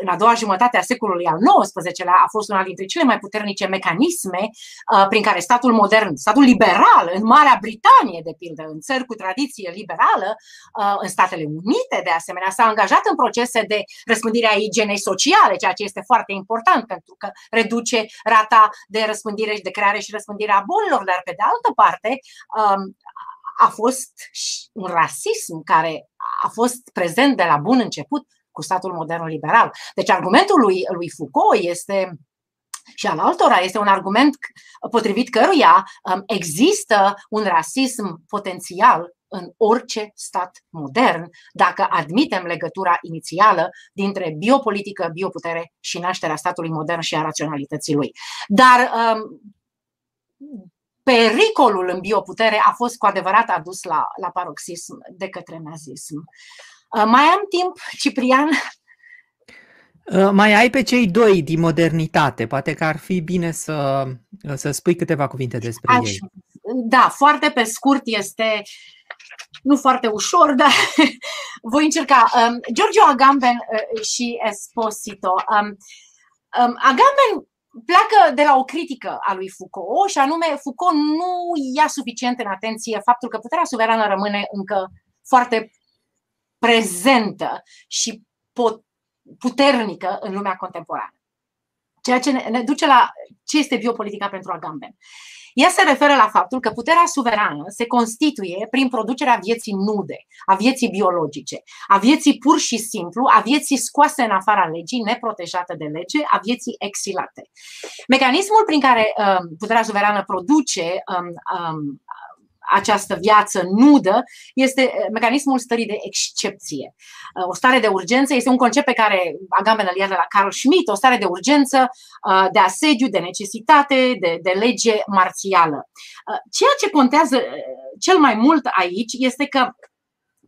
în a doua jumătate a secolului al nouăsprezecelea a fost una dintre cele mai puternice mecanisme prin care statul modern, statul liberal, în Marea Britanie, de pildă, în țări cu tradiție liberală, în Statele Unite, de asemenea, s-a angajat în procese de răspândire a igienei sociale, ceea ce este foarte important, pentru că reduce rata de răspândire și de creare și răspândire a bolilor, dar pe de altă parte a fost un rasism care a fost prezent de la bun început cu statul modern liberal. Deci argumentul lui, lui Foucault este, și al altora, este un argument potrivit căruia există un rasism potențial în orice stat modern, dacă admitem legătura inițială dintre biopolitică, bioputere și nașterea statului modern și a raționalității lui. Dar Um, pericolul în bioputere a fost cu adevărat adus la, la paroxism de către nazism. Mai am timp, Ciprian? Mai ai pe cei doi din modernitate. Poate că ar fi bine să, să spui câteva cuvinte despre Aș, ei. Da, foarte pe scurt este, nu foarte ușor, dar voi încerca. Giorgio Agamben și Esposito. Agamben pleacă de la o critică a lui Foucault, și anume Foucault nu ia suficient în atenție faptul că puterea suverană rămâne încă foarte prezentă și puternică în lumea contemporană. Ceea ce ne duce la ce este biopolitica pentru Agamben. Ea se referă la faptul că puterea suverană se constituie prin producerea vieții nude, a vieții biologice, a vieții pur și simplu, a vieții scoase în afara legii, neprotejate de lege, a vieții exilate. Mecanismul prin care um, puterea suverană produce um, um, această viață nudă este mecanismul stării de excepție. O stare de urgență este un concept pe care Agamben îl ia de la Carl Schmitt, o stare de urgență, de asediu, de necesitate, de, de lege marțială. Ceea ce contează cel mai mult aici este că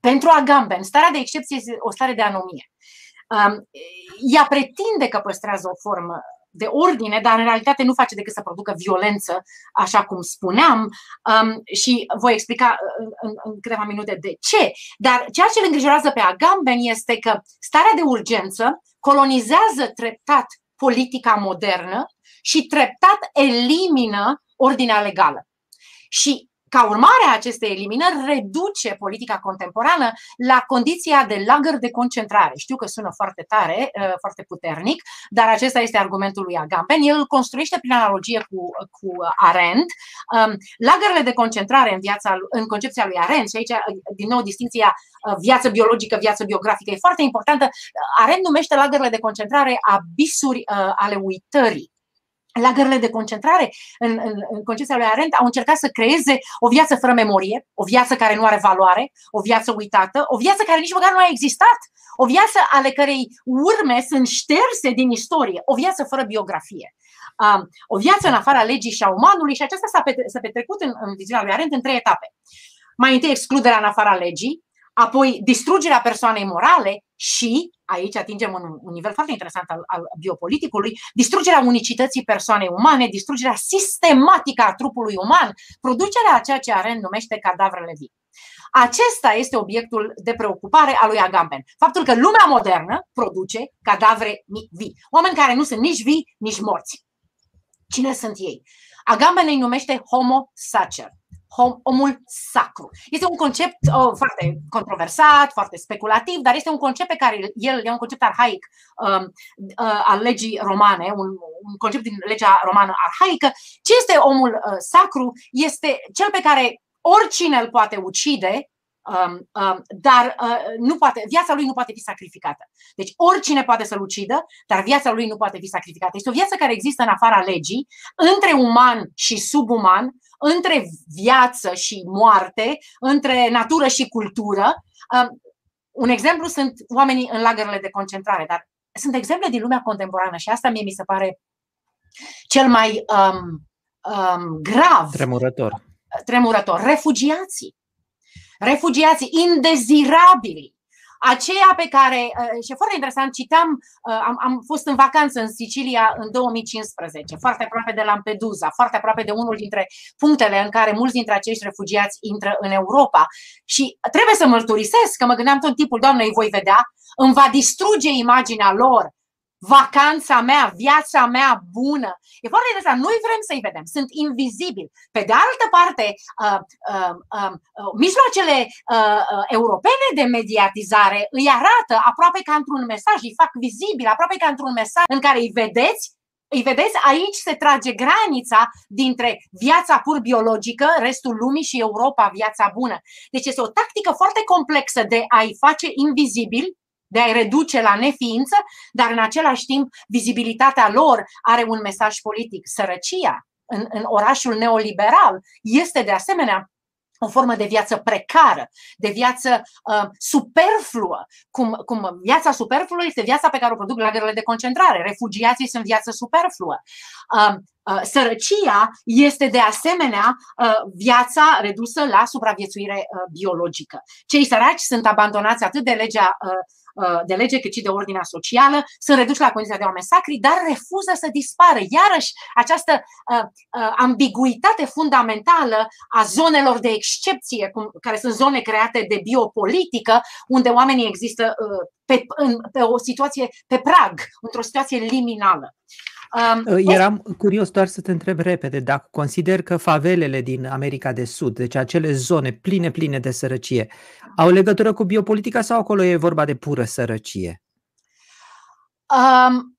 pentru Agamben starea de excepție este o stare de anomie. Ea pretinde că păstrează o formă de ordine, dar în realitate nu face decât să producă violență, așa cum spuneam, um, și voi explica în, în câteva minute de ce. Dar ceea ce îl îngrijorează pe Agamben este că starea de urgență colonizează treptat politica modernă și treptat elimină ordinea legală. Și ca urmare a acestei eliminări, reduce politica contemporană la condiția de lagăr de concentrare. Știu că sună foarte tare, foarte puternic, dar acesta este argumentul lui Agamben. El îl construiește prin analogie cu, cu Arendt. Lagărele de concentrare în, viața, în concepția lui Arendt, și aici, din nou, distinția viață biologică, viață biografică e foarte importantă. Arendt numește lagărele de concentrare abisuri ale uitării. Lagărele de concentrare, în, în, în concepția lui Arendt, au încercat să creeze o viață fără memorie, o viață care nu are valoare, o viață uitată, o viață care nici măcar nu a existat, o viață ale cărei urme sunt șterse din istorie, o viață fără biografie, um, o viață în afara legii și a umanului. Și aceasta s-a pet petrecut în, în viziunea lui Arendt în trei etape. Mai întâi excluderea în afara legii, apoi distrugerea persoanei morale și, aici atingem un, un nivel foarte interesant al, al biopoliticului, distrugerea unicității persoanei umane, distrugerea sistematică a trupului uman, producerea a ceea ce Arendt numește cadavrele vii. Acesta este obiectul de preocupare a lui Agamben. Faptul că lumea modernă produce cadavre vii, oameni care nu sunt nici vii, nici morți. Cine sunt ei? Agamben îi numește homo sacer. Omul sacru. Este un concept oh, foarte controversat, foarte speculativ, dar este un concept pe care el e un concept arhaic um, uh, al legii romane, un, un concept din legea romană arhaică. Ce este omul uh, sacru? Este cel pe care oricine îl poate ucide, um, um, dar uh, nu poate, viața lui nu poate fi sacrificată. Deci oricine poate să-l ucidă, dar viața lui nu poate fi sacrificată. Este o viață care există în afara legii, între uman și subuman, între viață și moarte, între natură și cultură. Un exemplu sunt oamenii în lagărele de concentrare, dar sunt exemple din lumea contemporană și asta mie mi se pare cel mai um, um, grav. Tremurător. Tremurător. Refugiații. Refugiații indezirabili. Aceea pe care, și e foarte interesant, citeam, am, am fost în vacanță în Sicilia în două mii cincisprezece, foarte aproape de Lampedusa, foarte aproape de unul dintre punctele în care mulți dintre acești refugiați intră în Europa. Și trebuie să mărturisesc că mă gândeam tot timpul, Doamne, îi voi vedea, îmi va distruge imaginea lor, vacanța mea, viața mea bună. E foarte interesant, noi vrem să-i vedem, sunt invizibili. Pe de altă parte, uh, uh, uh, mijloacele uh, europene de mediatizare îi arată aproape ca într-un mesaj, îi fac vizibil, aproape ca într-un mesaj în care îi vedeți, îi vedeți, aici se trage granița dintre viața pur biologică, restul lumii și Europa, viața bună. Deci este o tactică foarte complexă de a-i face invizibili, de a-i reduce la neființă, dar în același timp vizibilitatea lor are un mesaj politic. Sărăcia în, în orașul neoliberal este de asemenea o formă de viață precară, de viață uh, superfluă, cum, cum viața superfluă este viața pe care o produc lagărele de concentrare. Refugiații sunt viață superfluă. Uh, uh, sărăcia este de asemenea uh, viața redusă la supraviețuire uh, biologică. Cei săraci sunt abandonați atât de legea uh, de lege, cât și de ordinea socială, sunt reduși la condiția de oameni sacri, dar refuză să dispară. Iarăși, această uh, uh, ambiguitate fundamentală a zonelor de excepție, cum, care sunt zone create de biopolitică, unde oamenii există uh, pe, în, pe o situație pe prag, într-o situație liminală. Um, Eram o... curios doar să te întreb repede, dacă consider că favelele din America de Sud, deci acele zone pline, pline de sărăcie, au legătură cu biopolitica sau acolo e vorba de pură sărăcie? Um,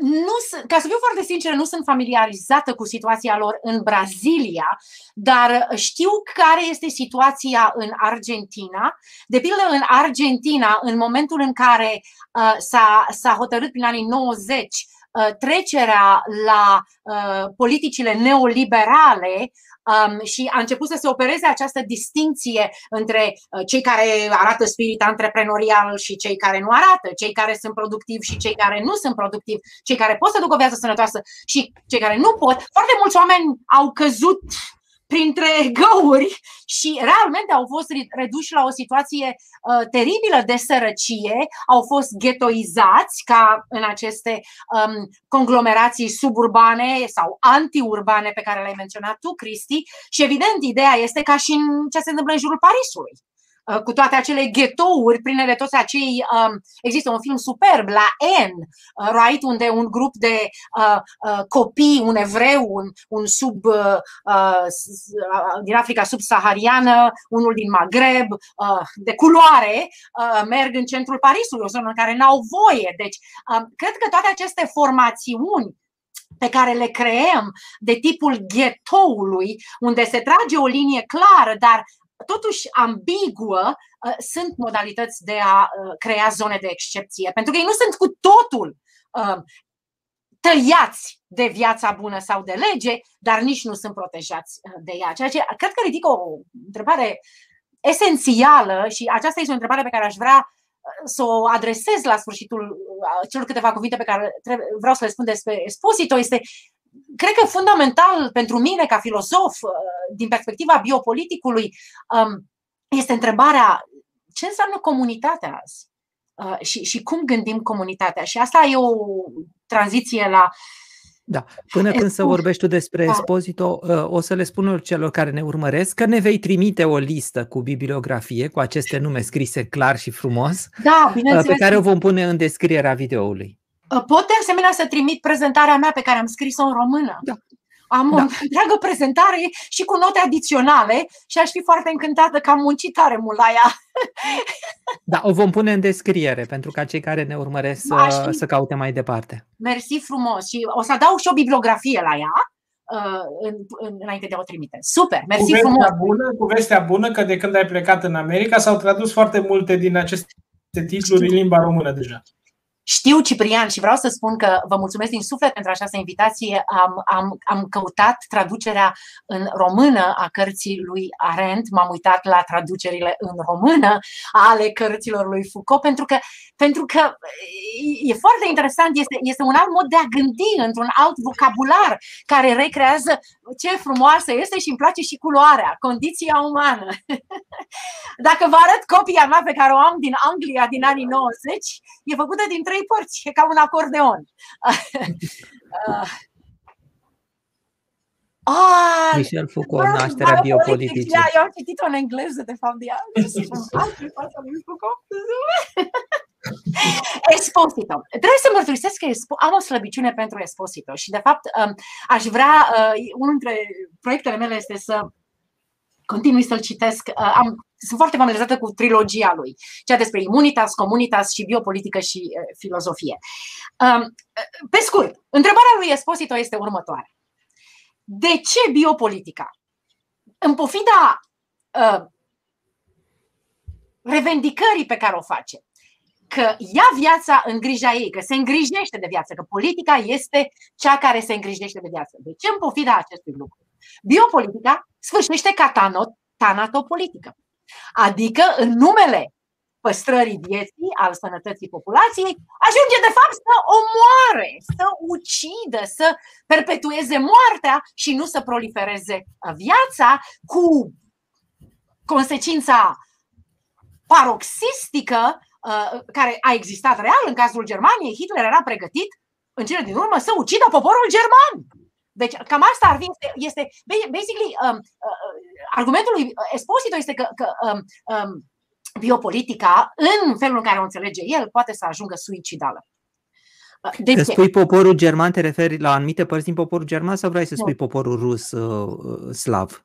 Nu sunt, ca să fiu foarte sinceră, nu sunt familiarizată cu situația lor în Brazilia, dar știu care este situația în Argentina. De pildă, în Argentina, în momentul în care uh, s-a, s-a hotărât prin anii nouăzeci uh, trecerea la uh, politicile neoliberale, Um, și a început să se opereze această distinție între uh, cei care arată spirit antreprenorial și cei care nu arată, cei care sunt productivi și cei care nu sunt productivi, cei care pot să ducă o viață sănătoasă și cei care nu pot. Foarte mulți oameni au căzut printre găuri și realmente au fost reduși la o situație uh, teribilă de sărăcie, au fost ghetoizați ca în aceste um, conglomerații suburbane sau antiurbane pe care le-ai menționat tu, Cristi, și evident ideea este ca și în ce se întâmplă în jurul Parisului, uh, cu toate acele ghetouri, prin ele toți acei, um, există un film superb la N, uh, right, unde un grup de uh, uh, copii, un evreu, un, un sub uh, uh, din Africa subsahariană, unul din Maghreb, uh, de culoare, uh, merg în centrul Parisului, o zonă în care n-au voie. Deci, uh, cred că toate aceste formațiuni pe care le creăm de tipul ghetoului, unde se trage o linie clară, dar totuși ambiguă, sunt modalități de a crea zone de excepție, pentru că ei nu sunt cu totul tăiați de viața bună sau de lege, dar nici nu sunt protejați de ea, ceea ce cred că ridică o întrebare esențială și aceasta este o întrebare pe care aș vrea să o adresez la sfârșitul celor câteva cuvinte pe care vreau să le spun despre Esposito. Este, cred că, fundamental pentru mine ca filozof, din perspectiva biopoliticului, este întrebarea ce înseamnă comunitatea azi și, și cum gândim comunitatea. Și asta e o tranziție la... Da. Până când să vorbești tu despre Esposito, o să le spun celor care ne urmăresc că ne vei trimite o listă cu bibliografie, cu aceste nume scrise clar și frumos, da, pe care o vom pune în descrierea videoului. Pot de asemenea să trimit prezentarea mea pe care am scris-o în română. Da. Am da. o întreagă prezentare și cu note adiționale și aș fi foarte încântată că am muncit tare mult la ea. Da, o vom pune în descriere pentru ca cei care ne urmăresc să, să caute mai departe. Mersi frumos și o să adaug și o bibliografie la ea în, în, înainte de a o trimite. Super, mersi cu frumos. Bună, cu vestea bună că de când ai plecat în America s-au tradus foarte multe din aceste titluri în limba română deja. Știu, Ciprian, și vreau să spun că vă mulțumesc din suflet pentru această invitație. Am, am, am căutat traducerea în română a cărții lui Arendt, m-am uitat la traducerile în română ale cărților lui Foucault, pentru că, pentru că e foarte interesant, este, este un alt mod de a gândi într-un alt vocabular care recrează ce frumoasă este și îmi place și culoarea, condiția umană. Dacă vă arăt copia mea pe care o am din Anglia din anii nouăzeci, e făcută din trei părți, e ca un acordeon. Ah, Michel Foucault, nașterea biopoliticii. Eu am citit-o în engleză, de fapt, de ea. Esposito. Trebuie să mărturisesc că am o slăbiciune pentru Esposito și, de fapt, aș vrea, unul dintre proiectele mele este să continui să-l citesc. Am Sunt foarte familiarizată cu trilogia lui, cea despre Immunitas, Communitas și Biopolitică și uh, Filozofie. Uh, pe scurt, întrebarea lui Esposito este următoare. De ce biopolitica? În pofida uh, revendicării pe care o face, că ia viața în grija ei, că se îngrijește de viață, că politica este cea care se îngrijește de viață. De ce în pofida acestui lucru? Biopolitica sfârșește ca tanatopolitică. Adică, în numele păstrării vieții, al sănătății populației, ajunge de fapt să omoare, să ucidă, să perpetueze moartea și nu să prolifereze viața, cu consecința paroxistică care a existat real în cazul Germaniei. Hitler era pregătit, în cele din urmă, să ucidă poporul german. Deci cam asta ar fi, este, basically, um, uh, argumentul lui Esposito este că, că um, um, biopolitica, în felul în care o înțelege el, poate să ajungă suicidală. De Când ce? Spui poporul german, te referi la anumite părți din poporul german sau vrei să spui nu. Poporul rus, uh, slav?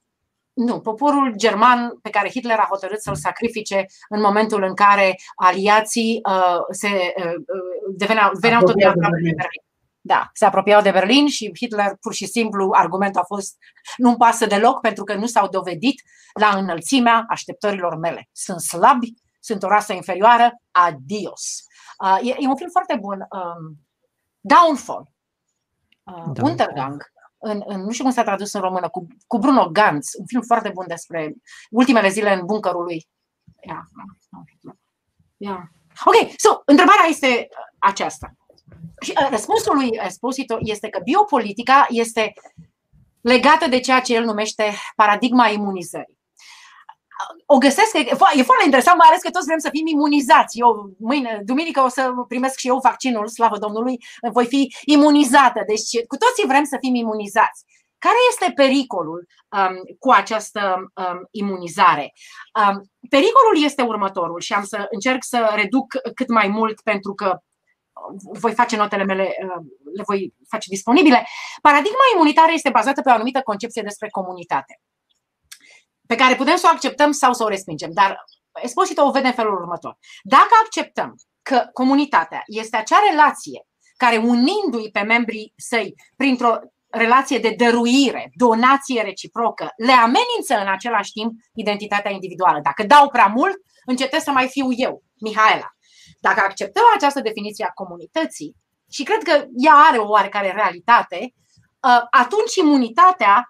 Nu, poporul german pe care Hitler a hotărât să-l sacrifice în momentul în care aliații uh, se, uh, deveneau, veneau totdeauna. Da, se apropiau de Berlin și Hitler, pur și simplu, argumentul a fost: nu-mi pasă deloc pentru că nu s-au dovedit la înălțimea așteptărilor mele. Sunt slabi, sunt o rasă inferioară, adios. Uh, e, e un film foarte bun, um, Downfall, uh, Untergang. În, în, nu știu cum s-a tradus în română, cu, cu Bruno Ganz, un film foarte bun despre ultimele zile în bunkerul lui. Yeah. Yeah. Ok, so, întrebarea este aceasta. Și uh, răspunsul lui Esposito este că biopolitica este legată de ceea ce el numește paradigma imunizării. O găsesc, e, e foarte interesant, mai ales că toți vrem să fim imunizați. Eu mâine, duminică, o să primesc și eu vaccinul, slavă Domnului, voi fi imunizată. Deci cu toții vrem să fim imunizați. Care este pericolul um, cu această um, imunizare? Um, pericolul este următorul și am să încerc să reduc cât mai mult pentru că voi face notele mele, le voi face disponibile. Paradigma imunitară este bazată pe o anumită concepție despre comunitate, pe care putem să o acceptăm sau să o respingem, dar Esposito o vede în felul următor. Dacă acceptăm că comunitatea este acea relație care, unindu-i pe membrii săi printr-o relație de dăruire, donație reciprocă, le amenință în același timp identitatea individuală. Dacă dau prea mult, încetez să mai fiu eu, Mihaela. Dacă acceptăm această definiție a comunității, și cred că ea are o oarecare realitate, atunci imunitatea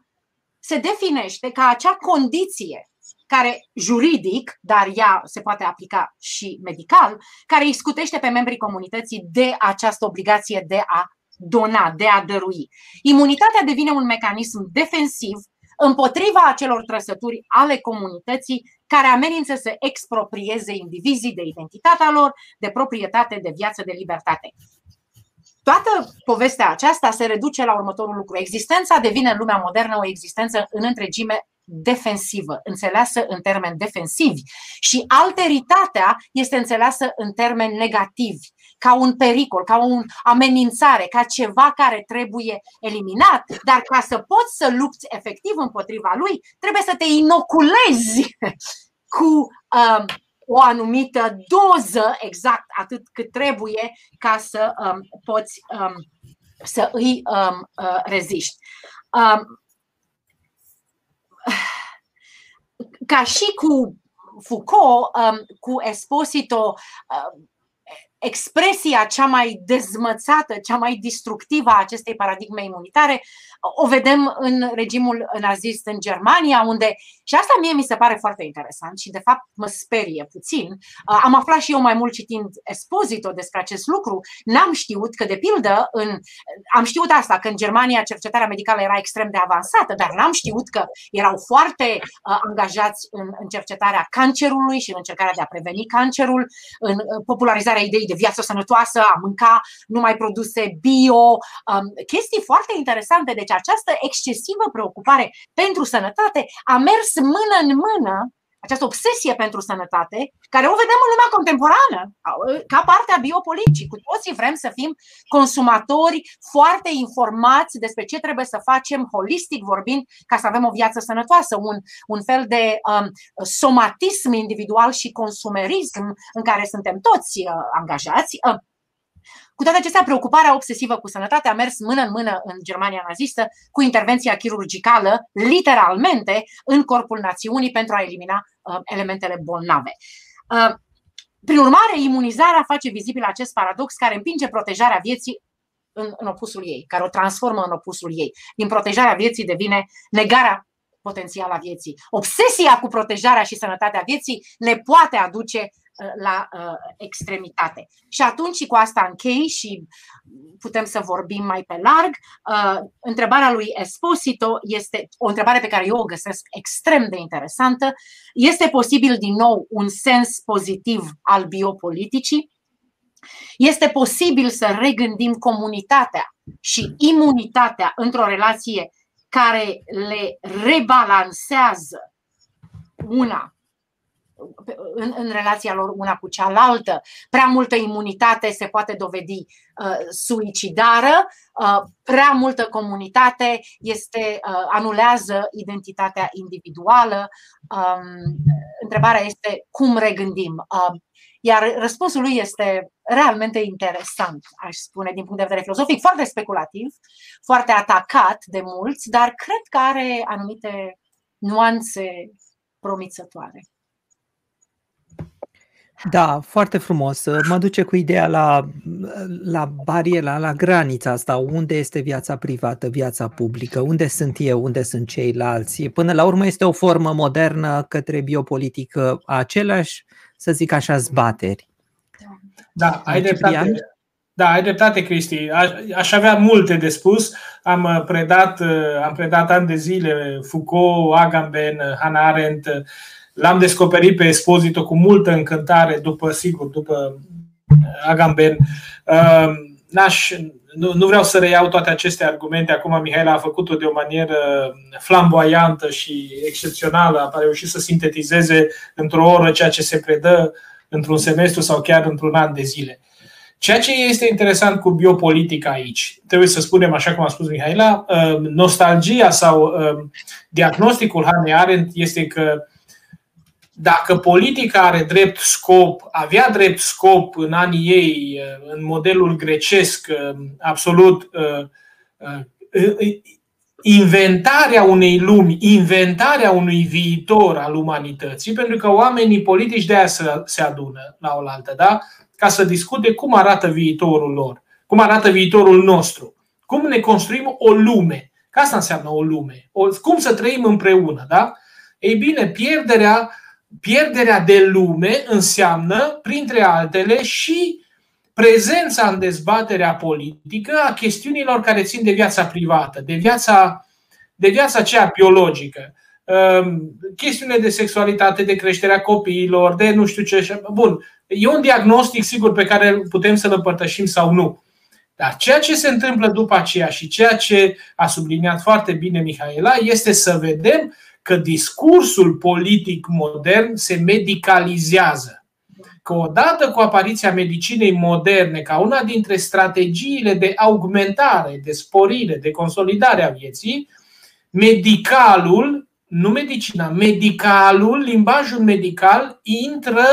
se definește ca acea condiție care juridic, dar ea se poate aplica și medical, care îi scutește pe membrii comunității de această obligație de a dona, de a dărui. Imunitatea devine un mecanism defensiv împotriva acelor trăsături ale comunității care amenință să exproprieze indivizii de identitatea lor, de proprietate, de viață, de libertate. Toată povestea aceasta se reduce la următorul lucru. Existența devine în lumea modernă o existență în întregime defensivă, înțeleasă în termeni defensivi, și alteritatea este înțeleasă în termeni negativi, ca un pericol, ca o amenințare, ca ceva care trebuie eliminat, dar ca să poți să lupți efectiv împotriva lui, trebuie să te inoculezi cu um, o anumită doză, exact atât cât trebuie, ca să um, poți um, să îi um, uh, reziști. Um, Ca și cu Foucault, cu Esposito, expresia cea mai dezmățată, cea mai distructivă a acestei paradigme imunitare o vedem în regimul nazist în Germania, unde, și asta mie mi se pare foarte interesant și de fapt mă sperie puțin, am aflat și eu mai mult citind Esposito despre acest lucru, n-am știut că, de pildă, în, am știut asta, că în Germania cercetarea medicală era extrem de avansată, dar n-am știut că erau foarte angajați în, în cercetarea cancerului și în încercarea de a preveni cancerul, în popularizarea ideii de viață sănătoasă, a mânca numai produse bio, chestii foarte interesante. Deci această excesivă preocupare pentru sănătate a mers mână în mână, această obsesie pentru sănătate, care o vedem în lumea contemporană, ca parte a biopoliticii. Cu toții vrem să fim consumatori foarte informați despre ce trebuie să facem, holistic vorbind, ca să avem o viață sănătoasă, un, un fel de um, somatism individual și consumerism în care suntem toți uh, angajați. Uh, Cu toate acestea, preocuparea obsesivă cu sănătatea a mers mână în mână în Germania nazistă cu intervenția chirurgicală, literalmente, în corpul națiunii pentru a elimina uh, elementele bolnave. Uh, prin urmare, imunizarea face vizibil acest paradox care împinge protejarea vieții în, în opusul ei, care o transformă în opusul ei. Din protejarea vieții devine negarea potențială a vieții. Obsesia cu protejarea și sănătatea vieții ne poate aduce la uh, extremitate. Și atunci, și cu asta închei și putem să vorbim mai pe larg, uh, întrebarea lui Esposito este o întrebare pe care eu o găsesc extrem de interesantă. Este posibil din nou un sens pozitiv al biopoliticii? Este posibil să regândim comunitatea și imunitatea într-o relație care le rebalansează una În, în relația lor una cu cealaltă? Prea multă imunitate se poate dovedi uh, suicidară, uh, prea multă comunitate este, uh, anulează identitatea individuală. Uh, întrebarea este: cum regândim? Uh, iar răspunsul lui este realmente interesant, aș spune, din punct de vedere filozofic, foarte speculativ, foarte atacat de mulți, dar cred că are anumite nuanțe promițătoare. Da, foarte frumos. Mă duce cu ideea la, la bariera, la granița asta. Unde este viața privată, viața publică? Unde sunt eu, unde sunt ceilalți? Până la urmă este o formă modernă către biopolitică aceleași, să zic așa, zbateri. Da, ai dreptate. Da, ai dreptate, Cristi. Aș avea multe de spus. Am predat, am predat ani de zile Foucault, Agamben, Hannah Arendt. L-am descoperit pe Esposito cu multă încântare, după, sigur, după Agamben. N-aș, nu, nu vreau să reiau toate aceste argumente. Acum Mihaela a făcut-o de o manieră flamboiantă și excepțională. A reușit să sintetizeze într-o oră ceea ce se predă într-un semestru sau chiar într-un an de zile. Ceea ce este interesant cu biopolitica aici, trebuie să spunem, așa cum a spus Mihaela, nostalgia sau diagnosticul Hannah Arendt este că dacă politica are drept scop, avea drept scop în anii ei, în modelul grecesc, absolut, inventarea unei lumi, inventarea unui viitor al umanității, pentru că oamenii politici de aia se adună la oaltă, da? Ca să discute cum arată viitorul lor, cum arată viitorul nostru, cum ne construim o lume, că asta înseamnă o lume, cum să trăim împreună, da? Ei bine, pierderea Pierderea de lume înseamnă, printre altele, și prezența în dezbaterea politică a chestiunilor care țin de viața privată, de viața, de viața aceea biologică, chestiune de sexualitate, de creșterea copiilor, de nu știu ce. Bun, e un diagnostic, sigur, pe care putem să-l împărtășim sau nu. Dar ceea ce se întâmplă după aceea și ceea ce a subliniat foarte bine Mihaela este să vedem că discursul politic modern se medicalizează. Că odată cu apariția medicinei moderne, ca una dintre strategiile de augmentare, de sporire, de consolidare a vieții, medicalul, nu medicina, medicalul, limbajul medical intră,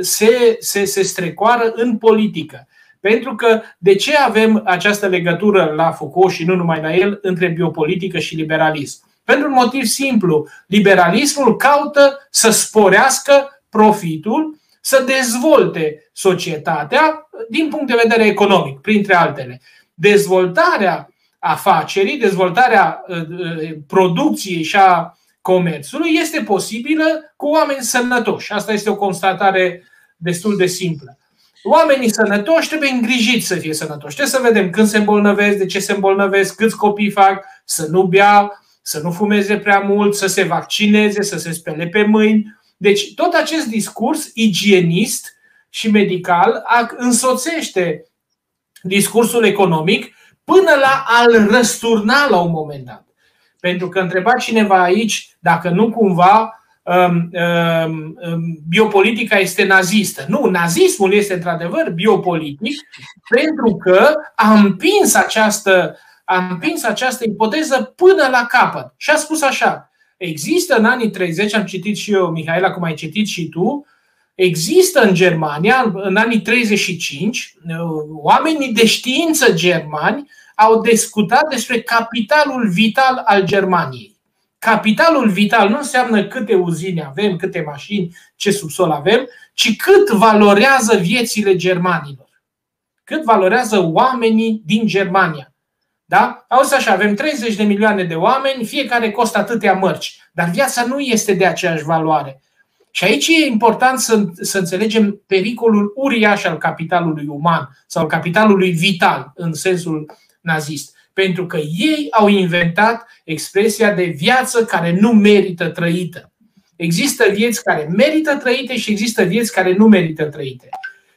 se, se, se strecoară în politică. Pentru că de ce avem această legătură la Foucault și nu numai la el între biopolitică și liberalism? Pentru un motiv simplu, liberalismul caută să sporească profitul, să dezvolte societatea din punct de vedere economic, printre altele. Dezvoltarea afacerii, dezvoltarea producției și a comerțului este posibilă cu oameni sănătoși. Asta este o constatare destul de simplă. Oamenii sănătoși trebuie îngrijiți să fie sănătoși. Trebuie să vedem când se îmbolnăvesc, de ce se îmbolnăvesc, câți copii fac, să nu bea, să nu fumeze prea mult, să se vaccineze, să se spele pe mâini. Deci tot acest discurs igienist și medical însoțește discursul economic până la a-l răsturna la un moment dat. Pentru că întreba cineva aici dacă nu cumva um, um, biopolitica este nazistă. Nu, nazismul este într-adevăr biopolitic pentru că a împins această A împins această ipoteză până la capăt și a spus așa: există în anii treizeci, am citit și eu, Mihaela, cum ai citit și tu, există în Germania, în anii treizeci și cinci, oamenii de știință germani au discutat despre capitalul vital al Germaniei. Capitalul vital nu înseamnă câte uzine avem, câte mașini, ce subsol avem, ci cât valorează viețile germanilor, cât valorează oamenii din Germania. Da? Auzi așa, avem treizeci de milioane de oameni, fiecare costă atâtea mărci, dar viața nu este de aceeași valoare. Și aici e important să, să înțelegem pericolul uriaș al capitalului uman sau capitalului vital în sensul nazist. Pentru că ei au inventat expresia de viață care nu merită trăită. Există vieți care merită trăite și există vieți care nu merită trăite.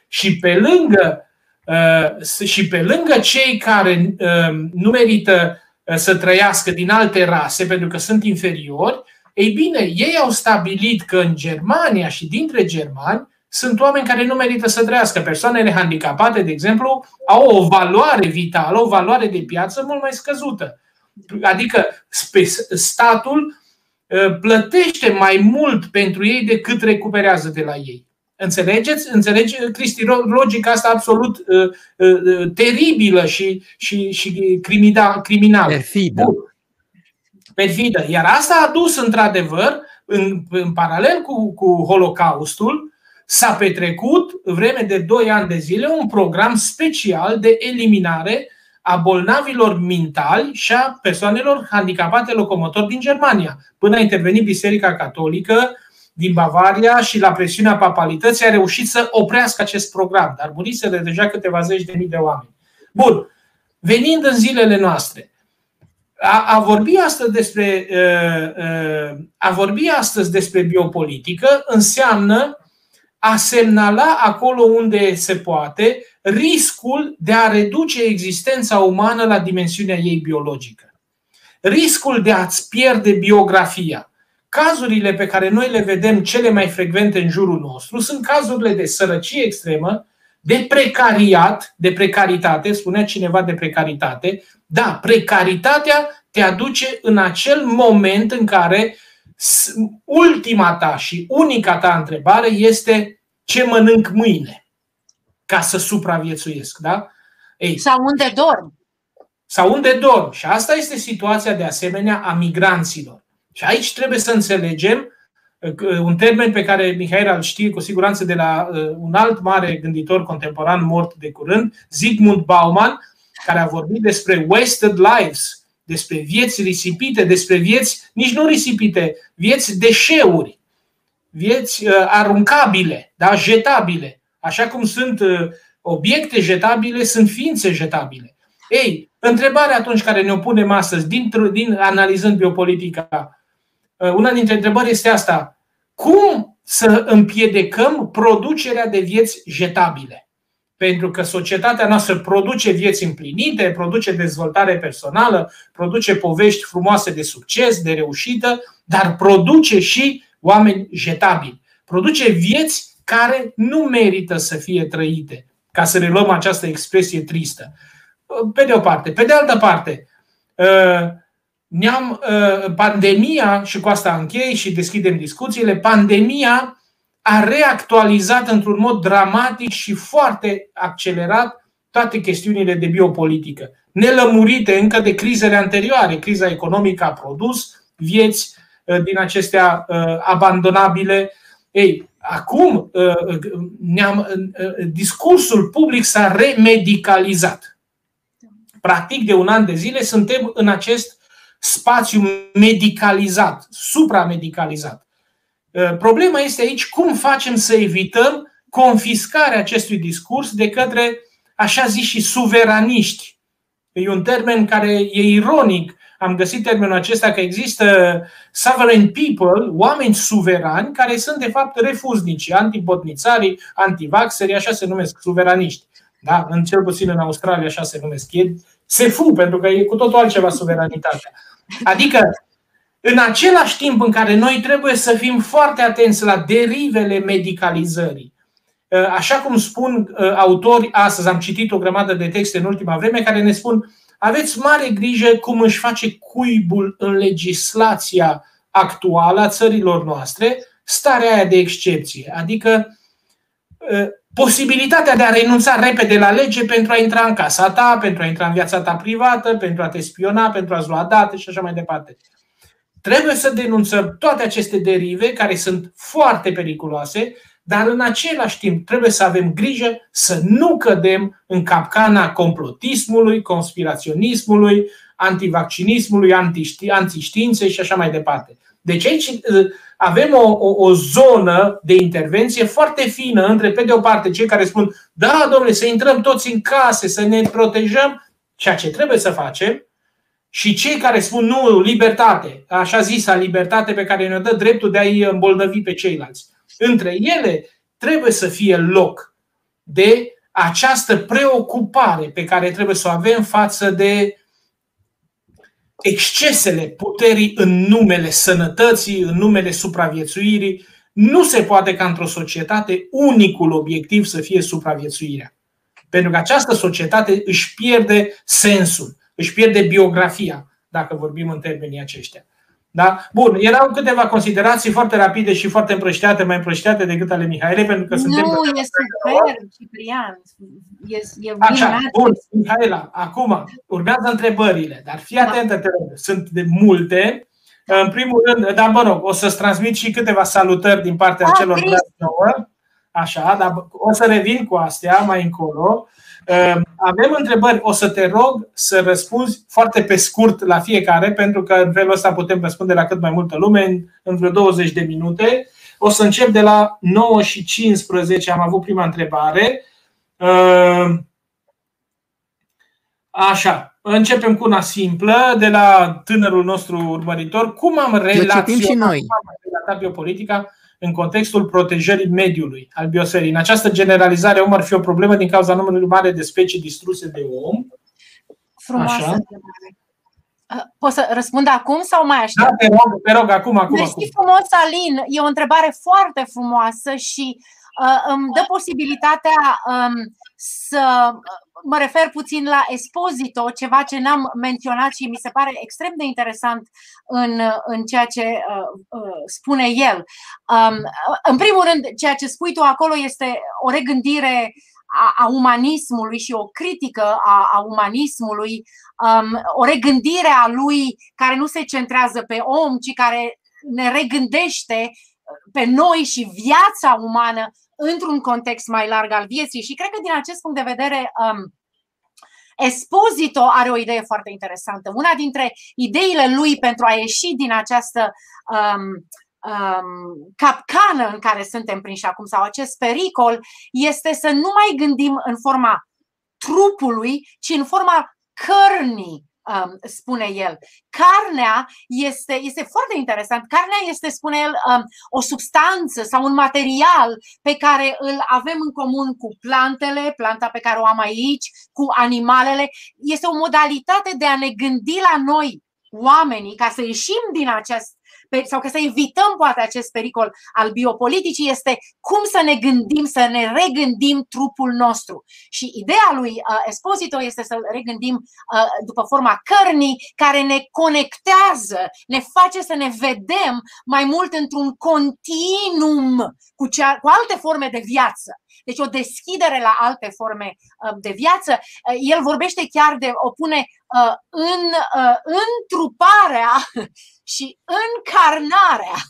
Și pe lângă Uh, și pe lângă cei care uh, nu merită uh, să trăiască din alte rase pentru că sunt inferiori, ei bine, ei au stabilit că în Germania și dintre germani sunt oameni care nu merită să trăiască. Persoanele handicapate, de exemplu, au o valoare vitală, o valoare de piață mult mai scăzută. Adică statul uh, plătește mai mult pentru ei decât recuperează de la ei. Înțelegeți? Înțelegi, Cristi, logica asta absolut uh, uh, teribilă și, și, și criminală. Perfidă. Perfidă. Iar asta a dus, într-adevăr, în, în paralel cu, cu Holocaustul, s-a petrecut, vreme de doi ani de zile, un program special de eliminare a bolnavilor mentali și a persoanelor handicapate locomotor din Germania. Până a intervenit Biserica Catolică din Bavaria și la presiunea papalității a reușit să oprească acest program, dar muriseră deja câteva zeci de mii de oameni. Bun, venind în zilele noastre, a, a, vorbi astăzi despre, a vorbi astăzi despre biopolitică înseamnă a semnala acolo unde se poate riscul de a reduce existența umană la dimensiunea ei biologică. Riscul de a-ți pierde biografia. Cazurile pe care noi le vedem cele mai frecvente în jurul nostru sunt cazurile de sărăcie extremă, de precariat, de precaritate, spunea cineva de precaritate. Da, precaritatea te aduce în acel moment în care ultima ta și unica ta întrebare este ce mănânc mâine ca să supraviețuiesc, da? Ei, sau unde dorm. Sau unde dorm. Și asta este situația de asemenea a migranților. Și aici trebuie să înțelegem un termen pe care Mihaela îl știe cu siguranță de la un alt mare gânditor contemporan mort de curând, Zygmunt Bauman, care a vorbit despre wasted lives, despre vieți risipite, despre vieți nici nu risipite, vieți deșeuri, vieți aruncabile, da, jetabile. Așa cum sunt obiecte jetabile, sunt ființe jetabile. Ei, întrebarea atunci care ne-o punem astăzi, din, din, analizând biopolitica, una dintre întrebări este asta. Cum să împiedicăm producerea de vieți jetabile? Pentru că societatea noastră produce vieți împlinite, produce dezvoltare personală, produce povești frumoase de succes, de reușită, dar produce și oameni jetabili. Produce vieți care nu merită să fie trăite, ca să reluăm această expresie tristă. Pe de o parte. Pe de altă parte, ne-am, pandemia, și cu asta închei și deschidem discuțiile, pandemia a reactualizat într-un mod dramatic și foarte accelerat toate chestiunile de biopolitică, nelămurite încă de crizele anterioare. Criza economică a produs vieți din acestea abandonabile. Ei, acum ne-am, discursul public s-a remedicalizat. Practic, de un an de zile suntem în acest spațiu medicalizat, supramedicalizat. Problema este aici cum facem să evităm confiscarea acestui discurs de către, așa zis, și suveraniști. E un termen care e ironic. Am găsit termenul acesta că există sovereign people, oameni suverani, care sunt de fapt refuznici, antibotnițarii, antivaxeri, așa se numesc, suveraniști. Da, în cel puțin în Australia așa se numesc. Se fu, pentru că e cu totul altceva suveranitatea. Adică, în același timp în care noi trebuie să fim foarte atenți la derivele medicalizării, așa cum spun autori astăzi, am citit o grămadă de texte în ultima vreme care ne spun: aveți mare grijă cum își face cuibul în legislația actuală a țărilor noastre starea aia de excepție. Adică posibilitatea de a renunța repede la lege pentru a intra în casa ta, pentru a intra în viața ta privată, pentru a te spiona, pentru a-ți lua date și așa mai departe. Trebuie să denunțăm toate aceste derive care sunt foarte periculoase, dar în același timp trebuie să avem grijă să nu cădem în capcana complotismului, conspiraționismului, antivaccinismului, antiștiinței și așa mai departe. Deci aici avem o, o, o zonă de intervenție foarte fină între, pe de o parte, cei care spun: da, domnule, să intrăm toți în case, să ne protejăm, ceea ce trebuie să facem, și cei care spun: nu, libertate, așa zisa libertate pe care ne-o dă dreptul de a-i îmbolnăvi pe ceilalți. Între ele trebuie să fie loc de această preocupare pe care trebuie să o avem față de excesele puterii în numele sănătății, în numele supraviețuirii. Nu se poate ca într-o societate unicul obiectiv să fie supraviețuirea. Pentru că această societate își pierde sensul, își pierde biografia, dacă vorbim în termenii aceștia. Da? Bun, erau câteva considerații foarte rapide și foarte împrășteate, mai împrășteate decât ale Mihaelei, pentru că suntem... Nu, e super, Ciprian. E, e Așa, bun, Mihaela, acum urmează întrebările, dar fii atentă, te rog. Sunt de multe. În primul rând, dar mă rog, o să-ți transmit și câteva salutări din partea ah, celor nouă. Așa, dar o să revin cu astea mai încolo. Avem întrebări, o să te rog să răspunzi foarte pe scurt la fiecare, pentru că în felul ăsta putem răspunde la cât mai multă lume în vreo douăzeci de minute. O să încep de la nouă și cincisprezece, am avut prima întrebare. Așa. Începem cu una simplă, de la tânărul nostru urmăritor. Cum am relaționat biopolitica în contextul protejării mediului al biosferii? În această generalizare, om ar fi o problemă din cauza numărului mare de specii distruse de om? Frumoasă întrebare. Pot să răspund acum sau mai aștept? Da, te rog, te rog, acum, acum. Mersi frumos, Alin. E o întrebare foarte frumoasă și uh, îmi dă posibilitatea um, să... Mă refer puțin la Esposito, ceva ce n-am menționat și mi se pare extrem de interesant în, în ceea ce uh, uh, spune el. Um, în primul rând, ceea ce spui tu acolo este o regândire a, a umanismului și o critică a, a umanismului, um, o regândire a lui care nu se centrează pe om, ci care ne regândește pe noi și viața umană într-un context mai larg al vieții. Și cred că din acest punct de vedere um, Esposito are o idee foarte interesantă. Una dintre ideile lui pentru a ieși din această um, um, capcană în care suntem prinși acum, sau acest pericol, este să nu mai gândim în forma trupului, ci în forma cărnii. Um, spune el. Carnea este, este foarte interesant. Carnea este, spune el, um, o substanță sau un material pe care îl avem în comun cu plantele, planta pe care o am aici, cu animalele. Este o modalitate de a ne gândi la noi, oamenii, ca să ieșim din acest, sau ca să evităm poate acest pericol al biopoliticii, este cum să ne gândim, să ne regândim trupul nostru. Și ideea lui uh, Esposito este să-l regândim uh, după forma cărnii, care ne conectează, ne face să ne vedem mai mult într-un continuum cu, cea, cu alte forme de viață. Deci o deschidere la alte forme uh, de viață. Uh, el vorbește chiar de, o pune uh, în uh, întruparea și încarnarea,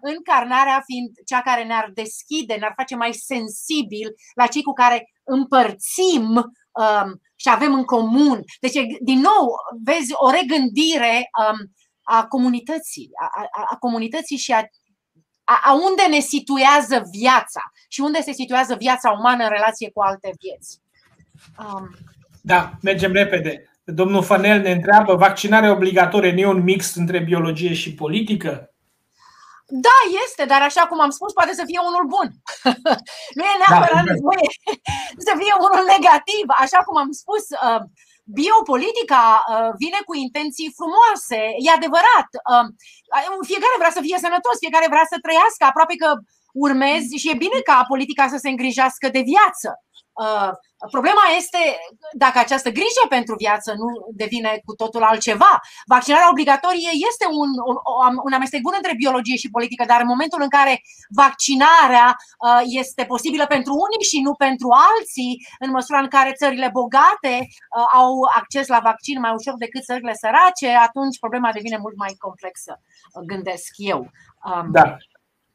încarnarea fiind cea care ne-ar deschide, ne-ar face mai sensibil la cei cu care împărțim um, și avem în comun. Deci, din nou, vezi o regândire um, a comunității, a, a, a comunității și a, a unde ne situează viața și unde se situează viața umană în relație cu alte vieți. Um. Da, mergem repede. Domnul Fanel ne întreabă, vaccinarea obligatorie nu e un mix între biologie și politică? Da, este, dar așa cum am spus, poate să fie unul bun. Nu e neapărat da, nevoie să fie unul negativ. Așa cum am spus, biopolitica vine cu intenții frumoase, e adevărat. Fiecare vrea să fie sănătos, fiecare vrea să trăiască, aproape că urmezi și e bine ca politica să se îngrijească de viață. Problema este dacă această grijă pentru viață nu devine cu totul altceva. Vaccinarea obligatorie este un, un, un amestec bun între biologie și politică, dar în momentul în care vaccinarea este posibilă pentru unii și nu pentru alții, în măsura în care țările bogate au acces la vaccin mai ușor decât țările sărace, atunci problema devine mult mai complexă, gândesc eu. Da.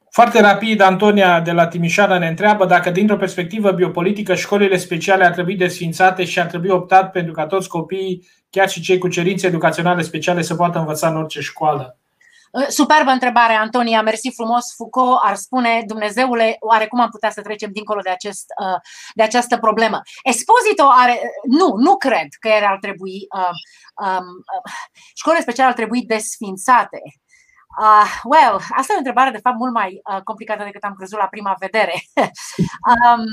Foarte rapid, Antonia de la Timișoara ne întreabă dacă dintr-o perspectivă biopolitică școlile speciale ar trebui desființate și ar trebui optat pentru ca toți copiii, chiar și cei cu cerințe educaționale speciale, să poată învăța în orice școală. Superbă întrebare, Antonia, mersi frumos. Foucault ar spune, Dumnezeule, oare cum am putea să trecem dincolo de, acest, de această problemă? Esposito are, nu, nu cred că ele ar trebui, școlile speciale ar trebui desființate. Uh, well, asta e o întrebare de fapt mult mai uh, complicată decât am crezut la prima vedere. um,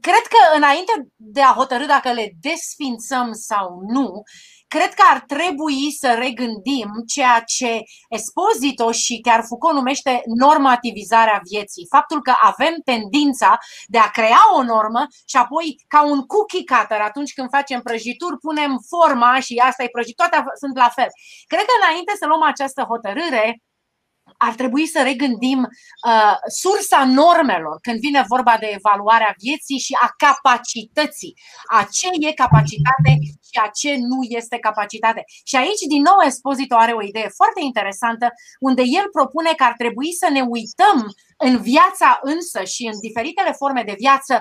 cred că înainte de a hotărî dacă le desfințăm sau nu, cred că ar trebui să regândim ceea ce Esposito și chiar Foucault numește normativizarea vieții. Faptul că avem tendința de a crea o normă și apoi, ca un cookie cutter, atunci când facem prăjituri, punem forma și asta e prăjitură, toate sunt la fel. Cred că înainte să luăm această hotărâre, ar trebui să regândim uh, sursa normelor când vine vorba de evaluarea vieții și a capacității. A ce e capacitate și a ce nu este capacitate. Și aici din nou Esposito are o idee foarte interesantă, unde el propune că ar trebui să ne uităm în viața însă și în diferitele forme de viață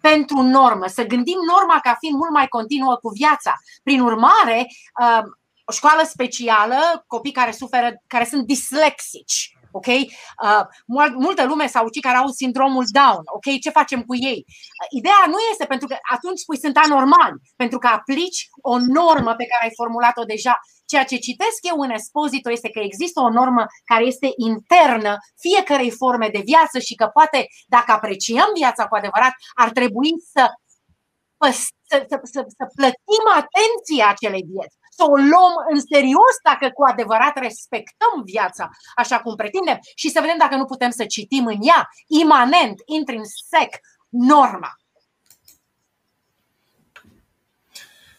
pentru normă. Să gândim norma ca fiind mult mai continuă cu viața. Prin urmare, uh, o școală specială, copii care suferă, care sunt dislexici. Okay? Uh, multă lume s-a ucit care au sindromul Down. Okay? Ce facem cu ei? Ideea nu este, pentru că atunci spui sunt anormali, pentru că aplici o normă pe care ai formulat-o deja. Ceea ce citesc eu în Esposito este că există o normă care este internă fiecărei forme de viață și că poate, dacă apreciem viața cu adevărat, ar trebui să, să, să, să, să plătim atenția acelei vieți. Să o luăm în serios dacă cu adevărat respectăm viața așa cum pretindem și să vedem dacă nu putem să citim în ea, imanent, intrinsec, norma.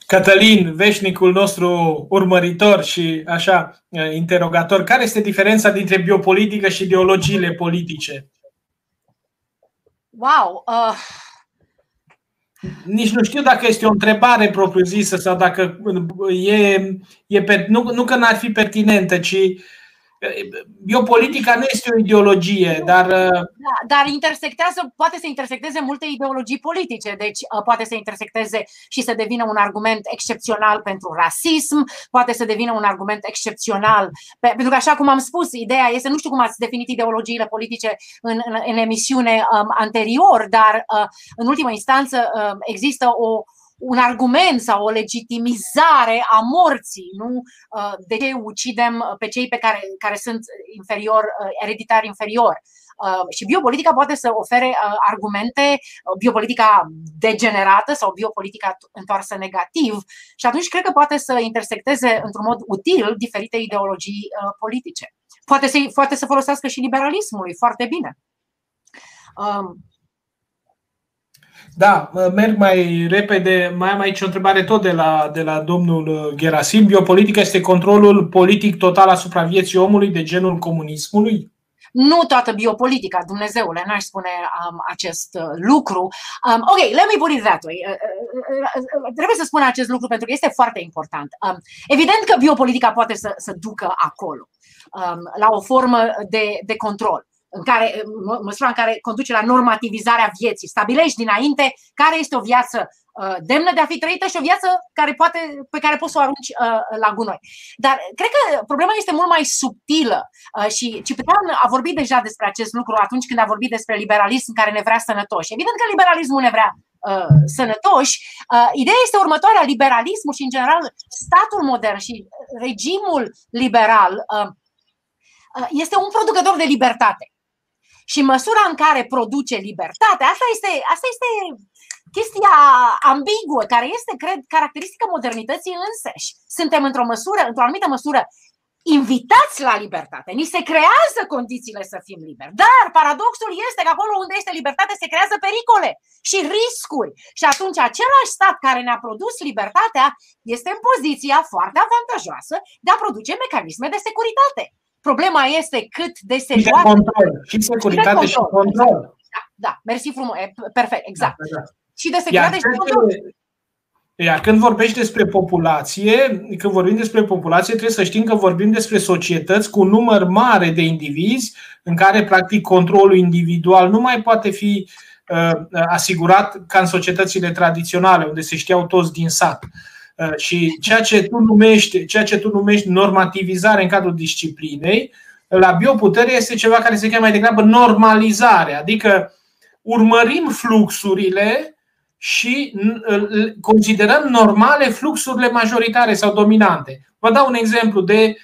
Cătălin, veșnicul nostru urmăritor și așa interogator, care este diferența dintre biopolitică și ideologiile politice? Wow! Uh... Nici nu știu dacă este o întrebare propriu-zisă sau dacă e, e nu, nu că n-ar fi pertinentă, ci biopolitica nu este o ideologie, dar da, dar intersectează, poate să intersecteze multe ideologii politice, deci poate să intersecteze și să devină un argument excepțional pentru rasism, poate să devină un argument excepțional, pentru că așa cum am spus, ideea este, nu știu cum ați definit ideologiile politice în, în, în emisiune um, anterior, dar uh, în ultima instanță um, există o un argument sau o legitimizare a morții, nu? De ce ucidem pe cei pe care, care sunt inferior, ereditar inferior. Și biopolitica poate să ofere argumente, biopolitica degenerată sau biopolitica întoarsă negativ și atunci cred că poate să intersecteze într-un mod util diferite ideologii politice. Poate să, poate să folosească și liberalismului foarte bine. Da, merg mai repede. Mai am aici o întrebare tot de la, de la domnul Gerasim. Biopolitica este controlul politic total asupra vieții omului de genul comunismului? Nu toată biopolitica, Dumnezeule, n-aș spune um, acest lucru. Um, ok, let me put it that way. Uh, uh, uh, trebuie să spun acest lucru pentru că este foarte important. Um, evident că biopolitica poate să, să ducă acolo, um, la o formă de, de control. În care, în măsura în care conduce la normativizarea vieții. Stabilești dinainte care este o viață uh, demnă de a fi trăită și o viață care poate, pe care poți să o arunci uh, la gunoi. Dar cred că problema este mult mai subtilă uh, și Ciprian a vorbit deja despre acest lucru atunci când a vorbit despre liberalism care ne vrea sănătoși. Evident că liberalismul ne vrea uh, sănătoși. Uh, ideea este următoarea. Liberalismul și, în general, statul modern și regimul liberal uh, uh, este un producător de libertate. Și măsura în care produce libertate, asta este, asta este chestia ambiguă, care este, cred, caracteristică modernității însăși. Suntem într-o măsură, într-o anumită măsură, invitați la libertate. Ni se creează condițiile să fim liberi. Dar paradoxul este că acolo unde este libertate se creează pericole și riscuri. Și atunci același stat care ne-a produs libertatea este în poziția foarte avantajoasă de a produce mecanisme de securitate. Problema este cât de serioasă. Și securitate și control. Da, da, mersi frumos, perfect, exact. Da, da. Și de securitate iar și control. Iar când vorbești despre populație, când vorbim despre populație, trebuie să știm că vorbim despre societăți cu un număr mare de indivizi în care, practic, controlul individual nu mai poate fi uh, asigurat ca în societățile tradiționale, unde se știau toți din sat. Și ceea ce tu numești, ceea ce tu numești normativizare în cadrul disciplinei, la bioputere este ceva care se cheamă mai degrabă normalizare, adică urmărim fluxurile și considerăm normale fluxurile majoritare sau dominante. Vă dau un exemplu de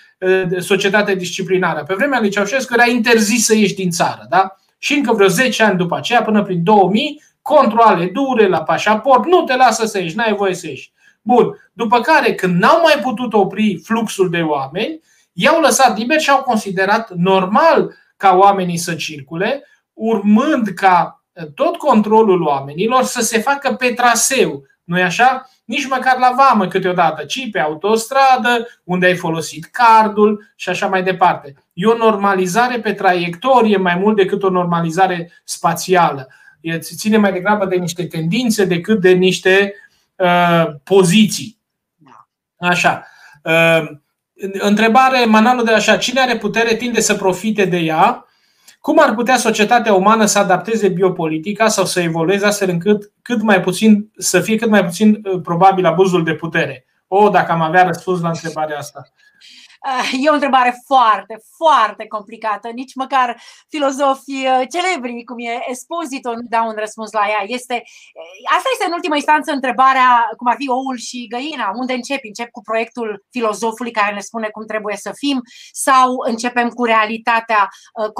societate disciplinară. Pe vremea lui Ceaușescu era interzis să ieși din țară, da? Și încă vreo zece ani după aceea, până prin două mii, controale dure la pașaport, nu te lasă să ieși, n-ai voie să ieși. Bun. După care, când n-au mai putut opri fluxul de oameni, i-au lăsat liber și au considerat normal ca oamenii să circule, urmând ca tot controlul oamenilor să se facă pe traseu. Nu-i așa? Nici măcar la vamă câteodată, ci pe autostradă, unde ai folosit cardul și așa mai departe. E o normalizare pe traiectorie mai mult decât o normalizare spațială. E, ține mai degrabă de niște tendințe decât de niște uh, poziții. Așa. Uh, întrebare, Manalo de așa. Cine are putere tinde să profite de ea? Cum ar putea societatea umană să adapteze biopolitica sau să evolueze astfel încât cât mai puțin, să fie cât mai puțin probabil abuzul de putere? O, dacă am avea răspuns la întrebarea asta. E o întrebare foarte, foarte complicată. Nici măcar filozofii celebri, cum e Esposito, nu dau un răspuns la ea. Este, asta este în ultima instanță întrebarea, cum ar fi oul și găina. Unde începi? Încep cu proiectul filozofului care ne spune cum trebuie să fim sau începem cu realitatea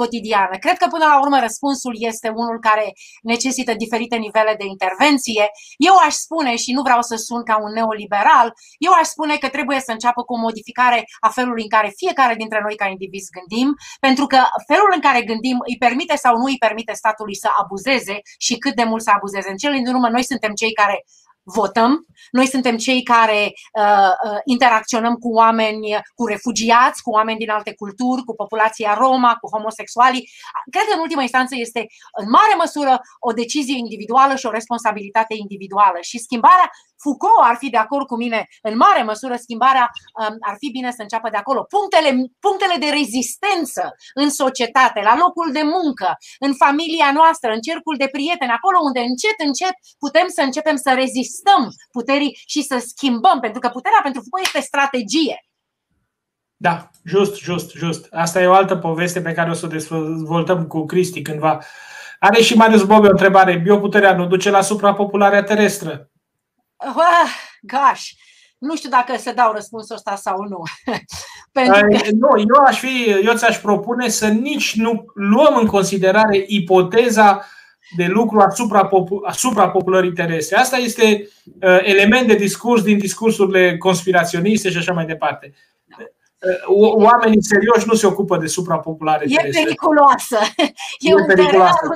cotidiană? Cred că până la urmă răspunsul este unul care necesită diferite nivele de intervenție. Eu aș spune, și nu vreau să sun ca un neoliberal, eu aș spune că trebuie să înceapă cu o modificare a felului în care fiecare dintre noi ca indivizi gândim, pentru că felul în care gândim îi permite sau nu îi permite statului să abuzeze și cât de mult să abuzeze. În cele din urmă, noi suntem cei care votăm, noi suntem cei care uh, interacționăm cu oameni, cu refugiați, cu oameni din alte culturi, cu populația Roma, cu homosexualii. Cred că în ultima instanță este în mare măsură o decizie individuală și o responsabilitate individuală. Și schimbarea, Foucault ar fi de acord cu mine, în mare măsură schimbarea um, ar fi bine să înceapă de acolo. Punctele, punctele de rezistență în societate, la locul de muncă, în familia noastră, în cercul de prieteni, acolo unde încet, încet putem să începem să rezistăm puterii și să schimbăm, pentru că puterea pentru Foucault este strategie. Da, just, just, just. Asta e o altă poveste pe care o să o dezvoltăm cu Cristi cândva. Are și Marius Bobe o întrebare. Bioputerea nu duce la suprapopularea terestră? Oh, gosh! Nu știu dacă se dau răspunsul ăsta sau nu. Pentru că... Nu, eu aș fi, eu ți-aș propune să nici nu luăm în considerare ipoteza de lucru asupra, popu- asupra populării terestre. Asta este uh, element de discurs din discursurile conspiraționiste și așa mai departe. Uh, oamenii serioși nu se ocupă de suprapopulare terestre. E periculoasă. E, e un periculoasă.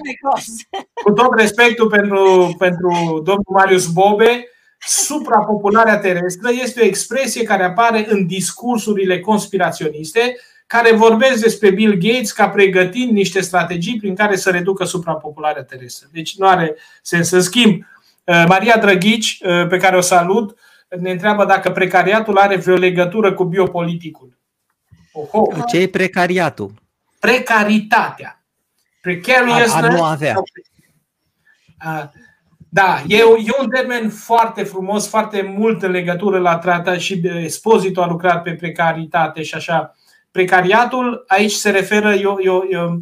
Cu tot respectul pentru, pentru domnul Marius Bobe, suprapopularea terestră este o expresie care apare în discursurile conspiraționiste care vorbesc despre Bill Gates ca pregătind niște strategii prin care să reducă suprapopularea terestră. Deci nu are sens. În schimb, Maria Drăghici, pe care o salut, ne întreabă dacă precariatul are vreo legătură cu biopoliticul. Oho. Ce e precariatul? Precaritatea. Precariousness. A nu avea. Da, e un termen foarte frumos, foarte mult în legătură la tratat și Esposito a lucrat pe precaritate și așa. Precariatul, aici se referă, eu, eu, eu,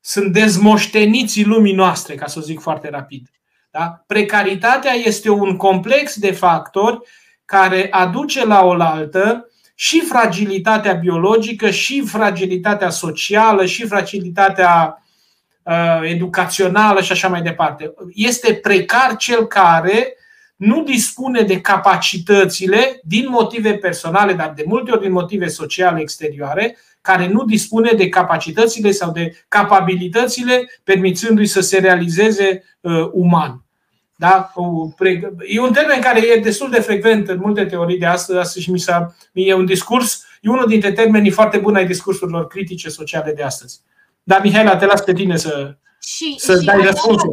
sunt dezmoșteniții lumii noastre, ca să o zic foarte rapid. Da? Precaritatea este un complex de factori care aduce la oaltă și fragilitatea biologică, și fragilitatea socială, și fragilitatea uh, educațională și așa mai departe. Este precar cel care nu dispune de capacitățile din motive personale, dar de multe ori din motive sociale exterioare, care nu dispune de capacitățile sau de capabilitățile permițându-i să se realizeze uh, uman. Da? E un termen care e destul de frecvent în multe teorii de astăzi, astăzi și mi s-a, e un discurs, e unul dintre termenii foarte buni ai discursurilor critice sociale de astăzi. Dar Mihaela, te las pe tine să, și, să-ți și dai răspunsul.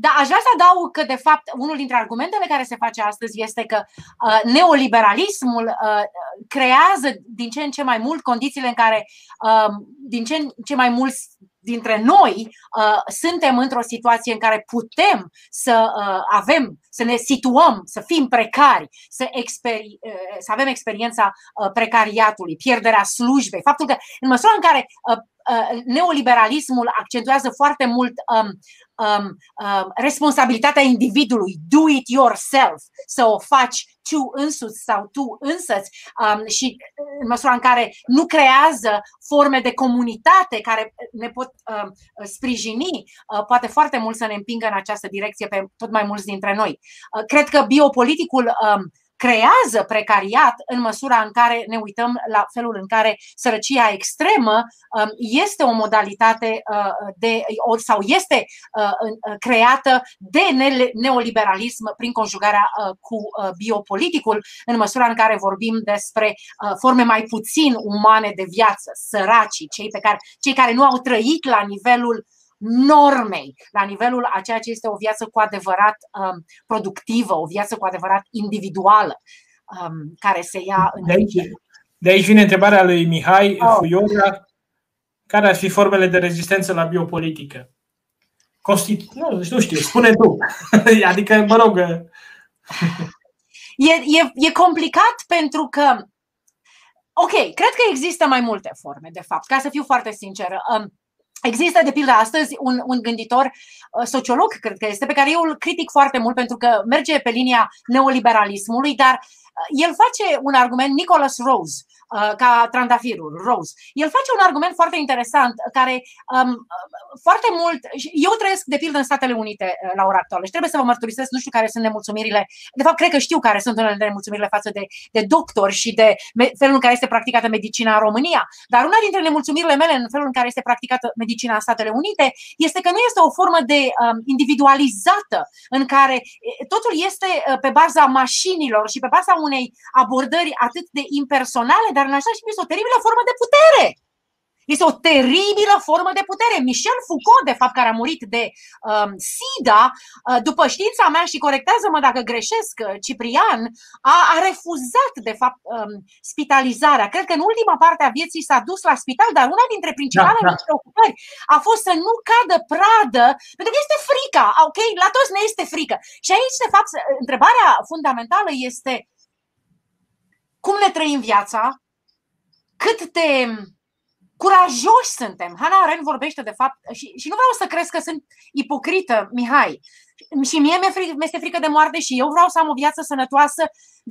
Dar aș vrea să adaug că, de fapt, unul dintre argumentele care se face astăzi este că uh, neoliberalismul uh, creează din ce în ce mai mult condițiile în care uh, din ce în ce mai mulți dintre noi uh, suntem într-o situație în care putem să uh, avem, să ne situăm, să fim precari, să, exper- uh, să avem experiența uh, precariatului, pierderea slujbei, faptul că în măsura în care uh, uh, neoliberalismul accentuează foarte mult um, Um, um, responsabilitatea individului, do it yourself, să o faci tu însuți sau tu însăți și în măsura în care nu creează forme de comunitate care ne pot sprijini, poate foarte mult să ne împingă în această direcție pe tot mai mulți dintre noi. Cred că biopoliticul creează precariat în măsura în care ne uităm la felul în care sărăcia extremă este o modalitate de, sau este creată de neoliberalism prin conjugarea cu biopoliticul, în măsura în care vorbim despre forme mai puțin umane de viață, săracii, cei pe care, cei care nu au trăit la nivelul normei, la nivelul a ceea ce este o viață cu adevărat um, productivă, o viață cu adevărat individuală, um, care se ia în... De aici, de aici vine întrebarea lui Mihai oh. Fuiora. Care ar fi formele de rezistență la biopolitică? Constitu- nu, nu știu, spune tu. Adică, mă rog... e, e, e complicat pentru că... Ok, cred că există mai multe forme, de fapt, ca să fiu foarte sinceră. Um, Există, de pildă, astăzi un, un gânditor sociolog, cred că este, pe care eu îl critic foarte mult pentru că merge pe linia neoliberalismului, dar el face un argument, Nicholas Rose, ca trandafirul, Rose. El face un argument foarte interesant, care um, foarte mult... Eu trăiesc, de pildă, în Statele Unite la ora actuală și trebuie să vă mărturisesc, nu știu care sunt nemulțumirile, de fapt, cred că știu care sunt unele nemulțumirile față de, de doctori și de felul în care este practicată medicina în România. Dar una dintre nemulțumirile mele în felul în care este practicată medicina în Statele Unite este că nu este o formă de um, individualizată, în care totul este pe baza mașinilor și pe baza unei abordări atât de impersonale, dar în așa și este o teribilă formă de putere. Este o teribilă formă de putere. Michel Foucault, de fapt, care a murit de um, SIDA, după știința mea, și corectează-mă dacă greșesc, Ciprian, a, a refuzat, de fapt, um, spitalizarea. Cred că în ultima parte a vieții s-a dus la spital, dar una dintre principalele da, da. preocupări a fost să nu cadă pradă, pentru că este frica. Ok, la toți ne este frică. Și aici, de fapt, întrebarea fundamentală este: cum ne trăim viața? Cât de curajoși suntem? Hannah Arendt vorbește, de fapt, și, și nu vreau să crezi că sunt ipocrită, Mihai. Și mie mi-este frică de moarte și eu vreau să am o viață sănătoasă,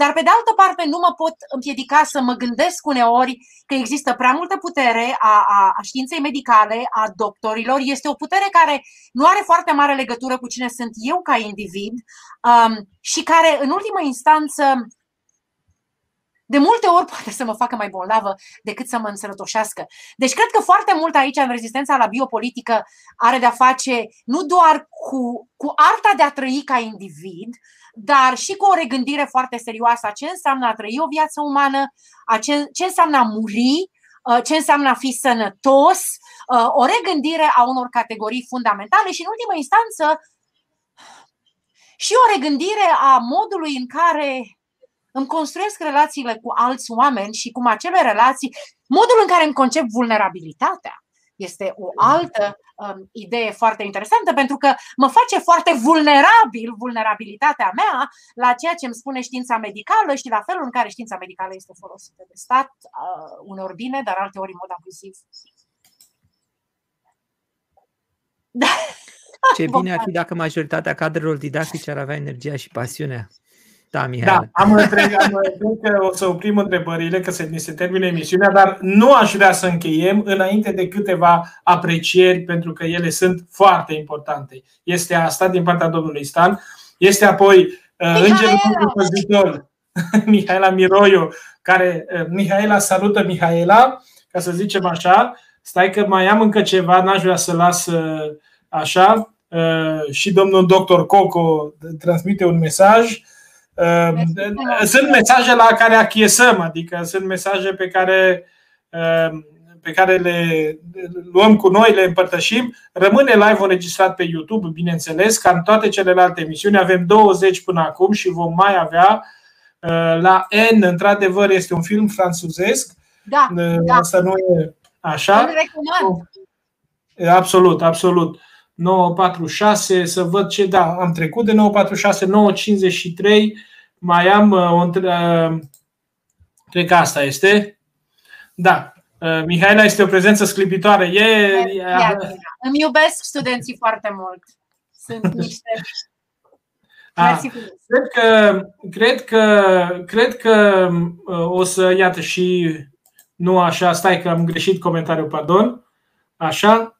dar pe de altă parte nu mă pot împiedica să mă gândesc uneori că există prea multă putere a, a, a științei medicale, a doctorilor. Este o putere care nu are foarte mare legătură cu cine sunt eu ca individ um, și care, în ultimă instanță, de multe ori poate să mă facă mai bolnavă decât să mă însărătoșească. Deci cred că foarte mult aici în rezistența la biopolitică are de-a face nu doar cu, cu arta de a trăi ca individ, dar și cu o regândire foarte serioasă a ce înseamnă a trăi o viață umană, a ce, ce înseamnă a muri, ce înseamnă a fi sănătos, o regândire a unor categorii fundamentale și, în ultimă instanță, și o regândire a modului în care îmi construiesc relațiile cu alți oameni și cum acele relații, modul în care îmi concep vulnerabilitatea, este o altă um, idee foarte interesantă, pentru că mă face foarte vulnerabil, vulnerabilitatea mea, la ceea ce îmi spune știința medicală și la felul în care știința medicală este folosită de stat, uh, uneori bine, dar alteori în mod abuziv. Ce bine ar fi dacă majoritatea cadrelor didactice ar avea energia și pasiunea. Da, da, am întreg, am întreg că o să oprim întrebările, că se, ne se termină emisiunea, dar nu aș vrea să încheiem înainte de câteva aprecieri, pentru că ele sunt foarte importante. Este asta din partea domnului Stan. Este apoi uh, Îngerul Compozitor, Mihaela Miroiu, care uh, Mihaela salută Mihaela, ca să zicem așa. Stai că mai am încă ceva, n-aș vrea să las uh, așa. Uh, și domnul doctor Coco transmite un mesaj. Sunt mesaje la care achiesăm, adică sunt mesaje pe care, pe care le luăm cu noi, le împărtășim. Rămâne live înregistrat pe YouTube, bineînțeles, ca în toate celelalte emisiuni. Avem douăzeci până acum și vom mai avea la N, într-adevăr este un film franțuzesc. Da, asta da. Nu e așa. Îl recomand. Absolut, absolut. nouă patru șase, să văd ce, da, am trecut de nouă patru șase, nouă cincizeci și trei, mai am, uh, cred că asta este, da, uh, Mihaela este o prezență sclipitoare. E, Ia, e, îmi iubesc studenții foarte mult, sunt niște Da. Cred că, cred că, cred că o să, iată și, nu așa, stai că am greșit comentariul, pardon, așa,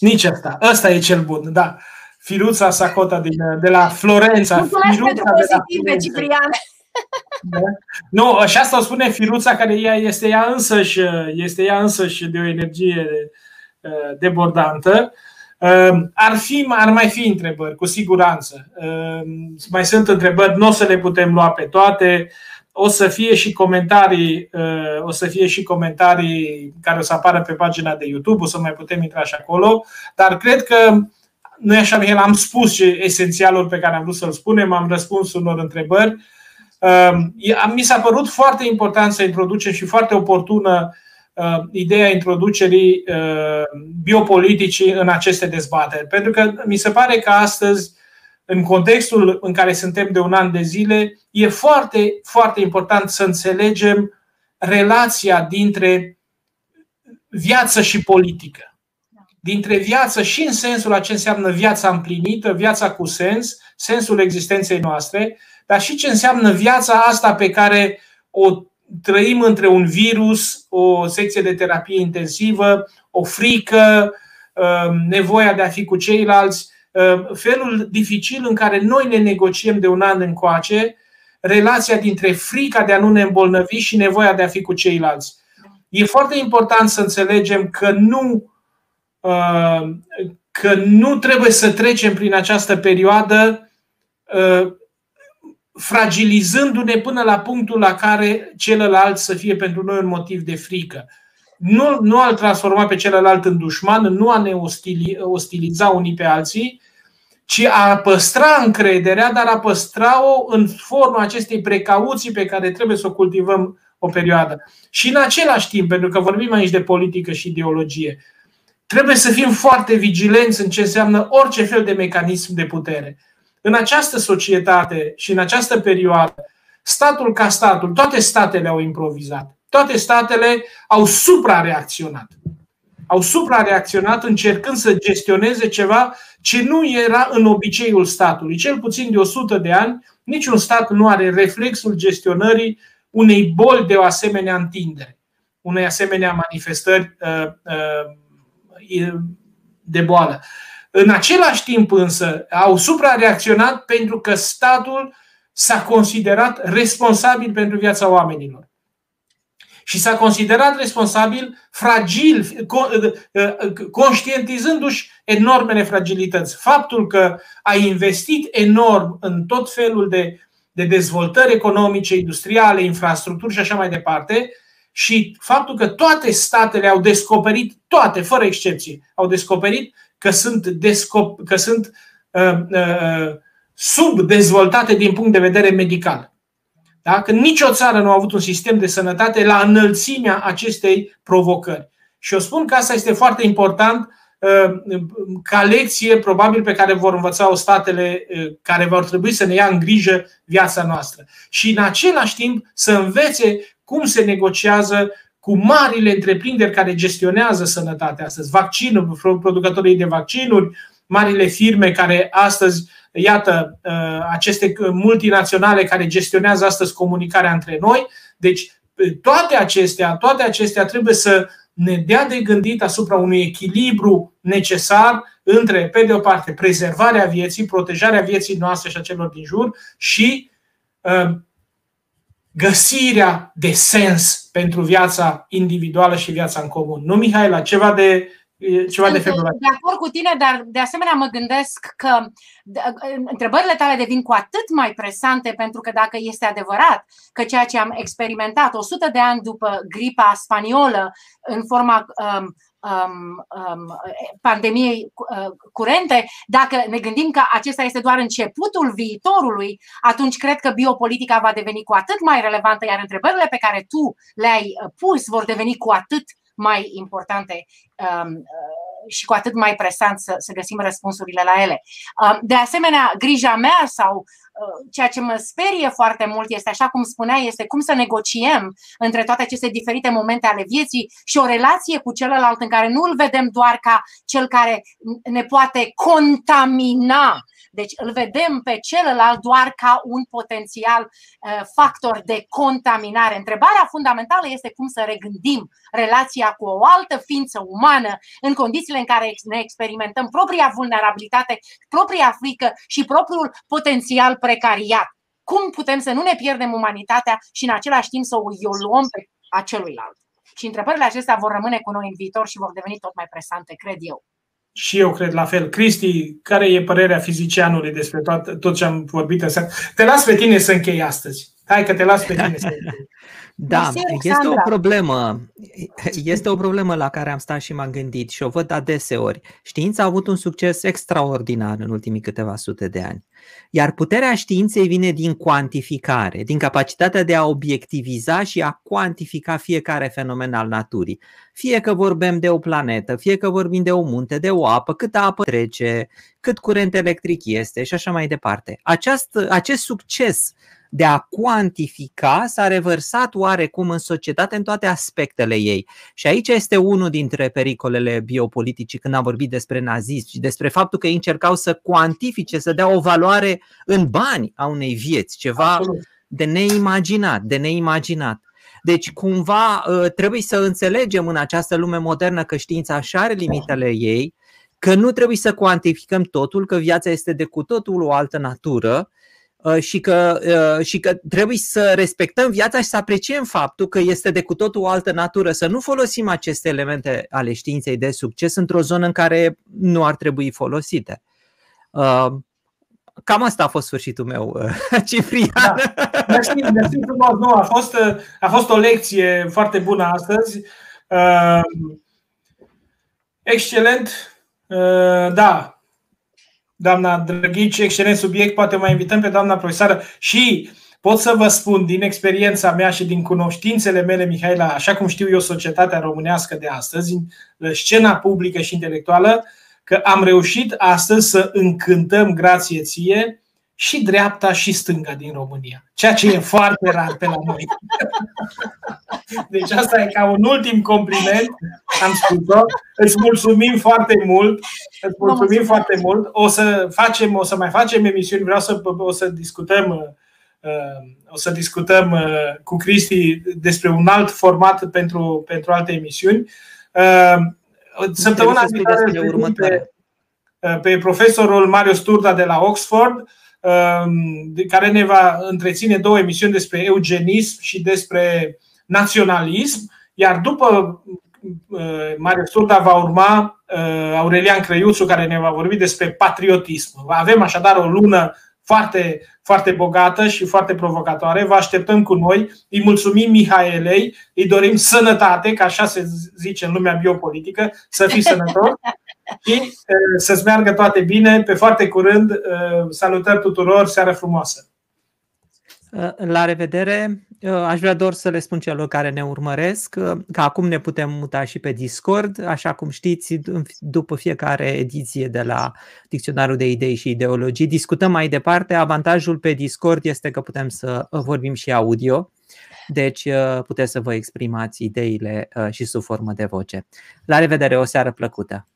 nici asta, ăsta e cel bun, da. Firuța Sacotă din, de la Florența. Mulțumesc pentru pozitive, Ciprian. Da? Nu, și asta o spune Firuța, care ea este, ea însăși, este ea însăși de o energie debordantă. Ar, fi, ar mai fi întrebări, cu siguranță. Mai sunt întrebări, nu o să le putem lua pe toate. O să fie și comentarii, o să fie și comentarii care o să apară pe pagina de YouTube, o să mai putem intra și acolo. Dar cred că, nu e așa, Mihaela, am spus ce esențialul pe care am vrut să-l spunem, am răspuns unor întrebări. Mi s-a părut foarte important să introducem și foarte oportună ideea introducerii biopoliticii în aceste dezbateri. Pentru că mi se pare că astăzi, în contextul în care suntem de un an de zile, e foarte, foarte important să înțelegem relația dintre viață și politică. Dintre viață și în sensul a ce înseamnă viața împlinită, viața cu sens, sensul existenței noastre, dar și ce înseamnă viața asta pe care o trăim între un virus, o secție de terapie intensivă, o frică, nevoia de a fi cu ceilalți, felul dificil în care noi ne negociem de un an încoace, relația dintre frica de a nu ne îmbolnăvi și nevoia de a fi cu ceilalți. E foarte important să înțelegem că nu, că nu trebuie să trecem prin această perioadă fragilizându-ne până la punctul la care celălalt să fie pentru noi un motiv de frică. Nu, nu a-l transforma pe celălalt în dușman, nu a ne ostili, ostiliza unii pe alții, ci a păstra încrederea, dar a păstra-o în forma acestei precauții pe care trebuie să o cultivăm o perioadă. Și în același timp, pentru că vorbim aici de politică și ideologie, trebuie să fim foarte vigilenți în ce înseamnă orice fel de mecanism de putere. În această societate și în această perioadă, statul ca statul, toate statele au improvizat. Toate statele au suprareacționat. Au suprareacționat încercând să gestioneze ceva ce nu era în obiceiul statului. Cel puțin de o sută de ani, niciun stat nu are reflexul gestionării unei boli de o asemenea întindere, unei asemenea manifestări uh, uh, de boală. În același timp însă au suprareacționat pentru că statul s-a considerat responsabil pentru viața oamenilor. Și s-a considerat responsabil, fragil, conștientizându-și enormele fragilități. Faptul că a investit enorm în tot felul de, de dezvoltări economice, industriale, infrastructuri și așa mai departe, și faptul că toate statele au descoperit, toate, fără excepție, au descoperit că sunt, descop- că sunt uh, uh, subdezvoltate din punct de vedere medical. Da? Că nicio țară nu a avut un sistem de sănătate la înălțimea acestei provocări. Și eu spun că asta este foarte important uh, ca lecție probabil pe care vor învăța-o statele uh, care vor trebui să ne ia în grijă viața noastră. Și în același timp să învețe cum se negociază cu marile întreprinderi care gestionează sănătatea astăzi, vaccinul, producătorii de vaccinuri, marile firme care astăzi, iată, aceste multinaționale care gestionează astăzi comunicarea între noi. Deci toate acestea, toate acestea trebuie să ne dea de gândit asupra unui echilibru necesar între, pe de o parte, prezervarea vieții, protejarea vieții noastre și a celor din jur și uh, găsirea de sens pentru viața individuală și viața în comun. Nu, Mihaela, ceva de ceva de felul ăsta. De acord cu tine, dar de asemenea mă gândesc că întrebările tale devin cu atât mai presante, pentru că dacă este adevărat că ceea ce am experimentat o sută de ani după gripa spaniolă în forma um, Um, um, pandemiei uh, curente, dacă ne gândim că acesta este doar începutul viitorului, atunci cred că biopolitica va deveni cu atât mai relevantă, iar întrebările pe care tu le-ai pus vor deveni cu atât mai importante um, uh, și cu atât mai presant să, să găsim răspunsurile la ele. Um, de asemenea, grija mea sau ceea ce mă sperie foarte mult este, așa cum spunea, este cum să negociem între toate aceste diferite momente ale vieții și o relație cu celălalt în care nu îl vedem doar ca cel care ne poate contamina Deci îl vedem pe celălalt doar ca un potențial factor de contaminare. Întrebarea fundamentală este cum să regândim relația cu o altă ființă umană în condițiile în care ne experimentăm propria vulnerabilitate, propria frică și propriul potențial precariat. Cum putem să nu ne pierdem umanitatea și în același timp să o luăm pe a celuilalt? Și întrebările acestea vor rămâne cu noi în viitor și vor deveni tot mai presante, cred eu. Și eu cred la fel. Cristi, care e părerea fizicianului despre tot, tot ce am vorbit în seara? Te las pe tine să închei astăzi. Hai că te las pe tine să închei. Da, este o problemă. Este o problemă la care am stat și m-am gândit și o văd adeseori. Știința a avut un succes extraordinar în ultimii câteva sute de ani. Iar puterea științei vine din cuantificare, din capacitatea de a obiectiviza și a cuantifica fiecare fenomen al naturii. Fie că vorbim de o planetă, fie că vorbim de o munte, de o apă, cât apă trece, cât curent electric este și așa mai departe. Această, acest succes de a cuantifica s-a revărsat oarecum în societate în toate aspectele ei. Și aici este unul dintre pericolele biopolitice când am vorbit despre nazism și despre faptul că ei încercau să cuantifice, să dea o valoare în bani a unei vieți, ceva Absolut. de neimaginat, de neimaginat. Deci cumva trebuie să înțelegem în această lume modernă că știința așa are limitele ei, că nu trebuie să cuantificăm totul, că viața este de cu totul o altă natură. Și că, și că trebuie să respectăm viața și să apreciem faptul că este de cu totul o altă natură, să nu folosim aceste elemente ale științei de succes într-o zonă în care nu ar trebui folosite. Cam asta a fost sfârșitul meu, Ciprian. Da. Mersi, mersi frumos. Nu, a fost, a fost o lecție foarte bună astăzi. Excelent. Da. Doamna Drăghici, excelent subiect, poate mai invităm pe doamna profesoară. Și pot să vă spun din experiența mea și din cunoștințele mele, Mihaela, așa cum știu eu societatea românească de astăzi, în scena publică și intelectuală, că am reușit astăzi să încântăm, grație ție, și dreapta și stânga din România. Ceea ce e foarte rar pe la noi. Deci asta e ca un ultim compliment. Am spus-o. Îți mulțumim foarte mult. Îți mulțumim foarte mult. O să facem, o să mai facem emisiuni. Vreau să o să discutăm o să discutăm cu Cristi despre un alt format pentru pentru alte emisiuni. Săptămâna viitoare pe, pe profesorul Marius Turda de la Oxford, care ne va întreține două emisiuni despre eugenism și despre naționalism, iar după Marius Turda va urma Aurelian Crăiuțu, care ne va vorbi despre patriotism. Avem așadar o lună foarte, foarte bogată și foarte provocatoare. Vă așteptăm cu noi. Îi mulțumim Mihaelei, îi dorim sănătate, că așa se zice în lumea biopolitică, să fii sănătos. Și să-ți meargă toate bine. Pe foarte curând, salutări tuturor, seară frumoasă. La revedere. Aș vrea doar să le spun celor care ne urmăresc că acum ne putem muta și pe Discord. Așa cum știți, după fiecare ediție de la Dicționarul de Idei și Ideologii discutăm mai departe. Avantajul pe Discord este că putem să vorbim și audio. Deci puteți să vă exprimați ideile și sub formă de voce. La revedere, o seară plăcută!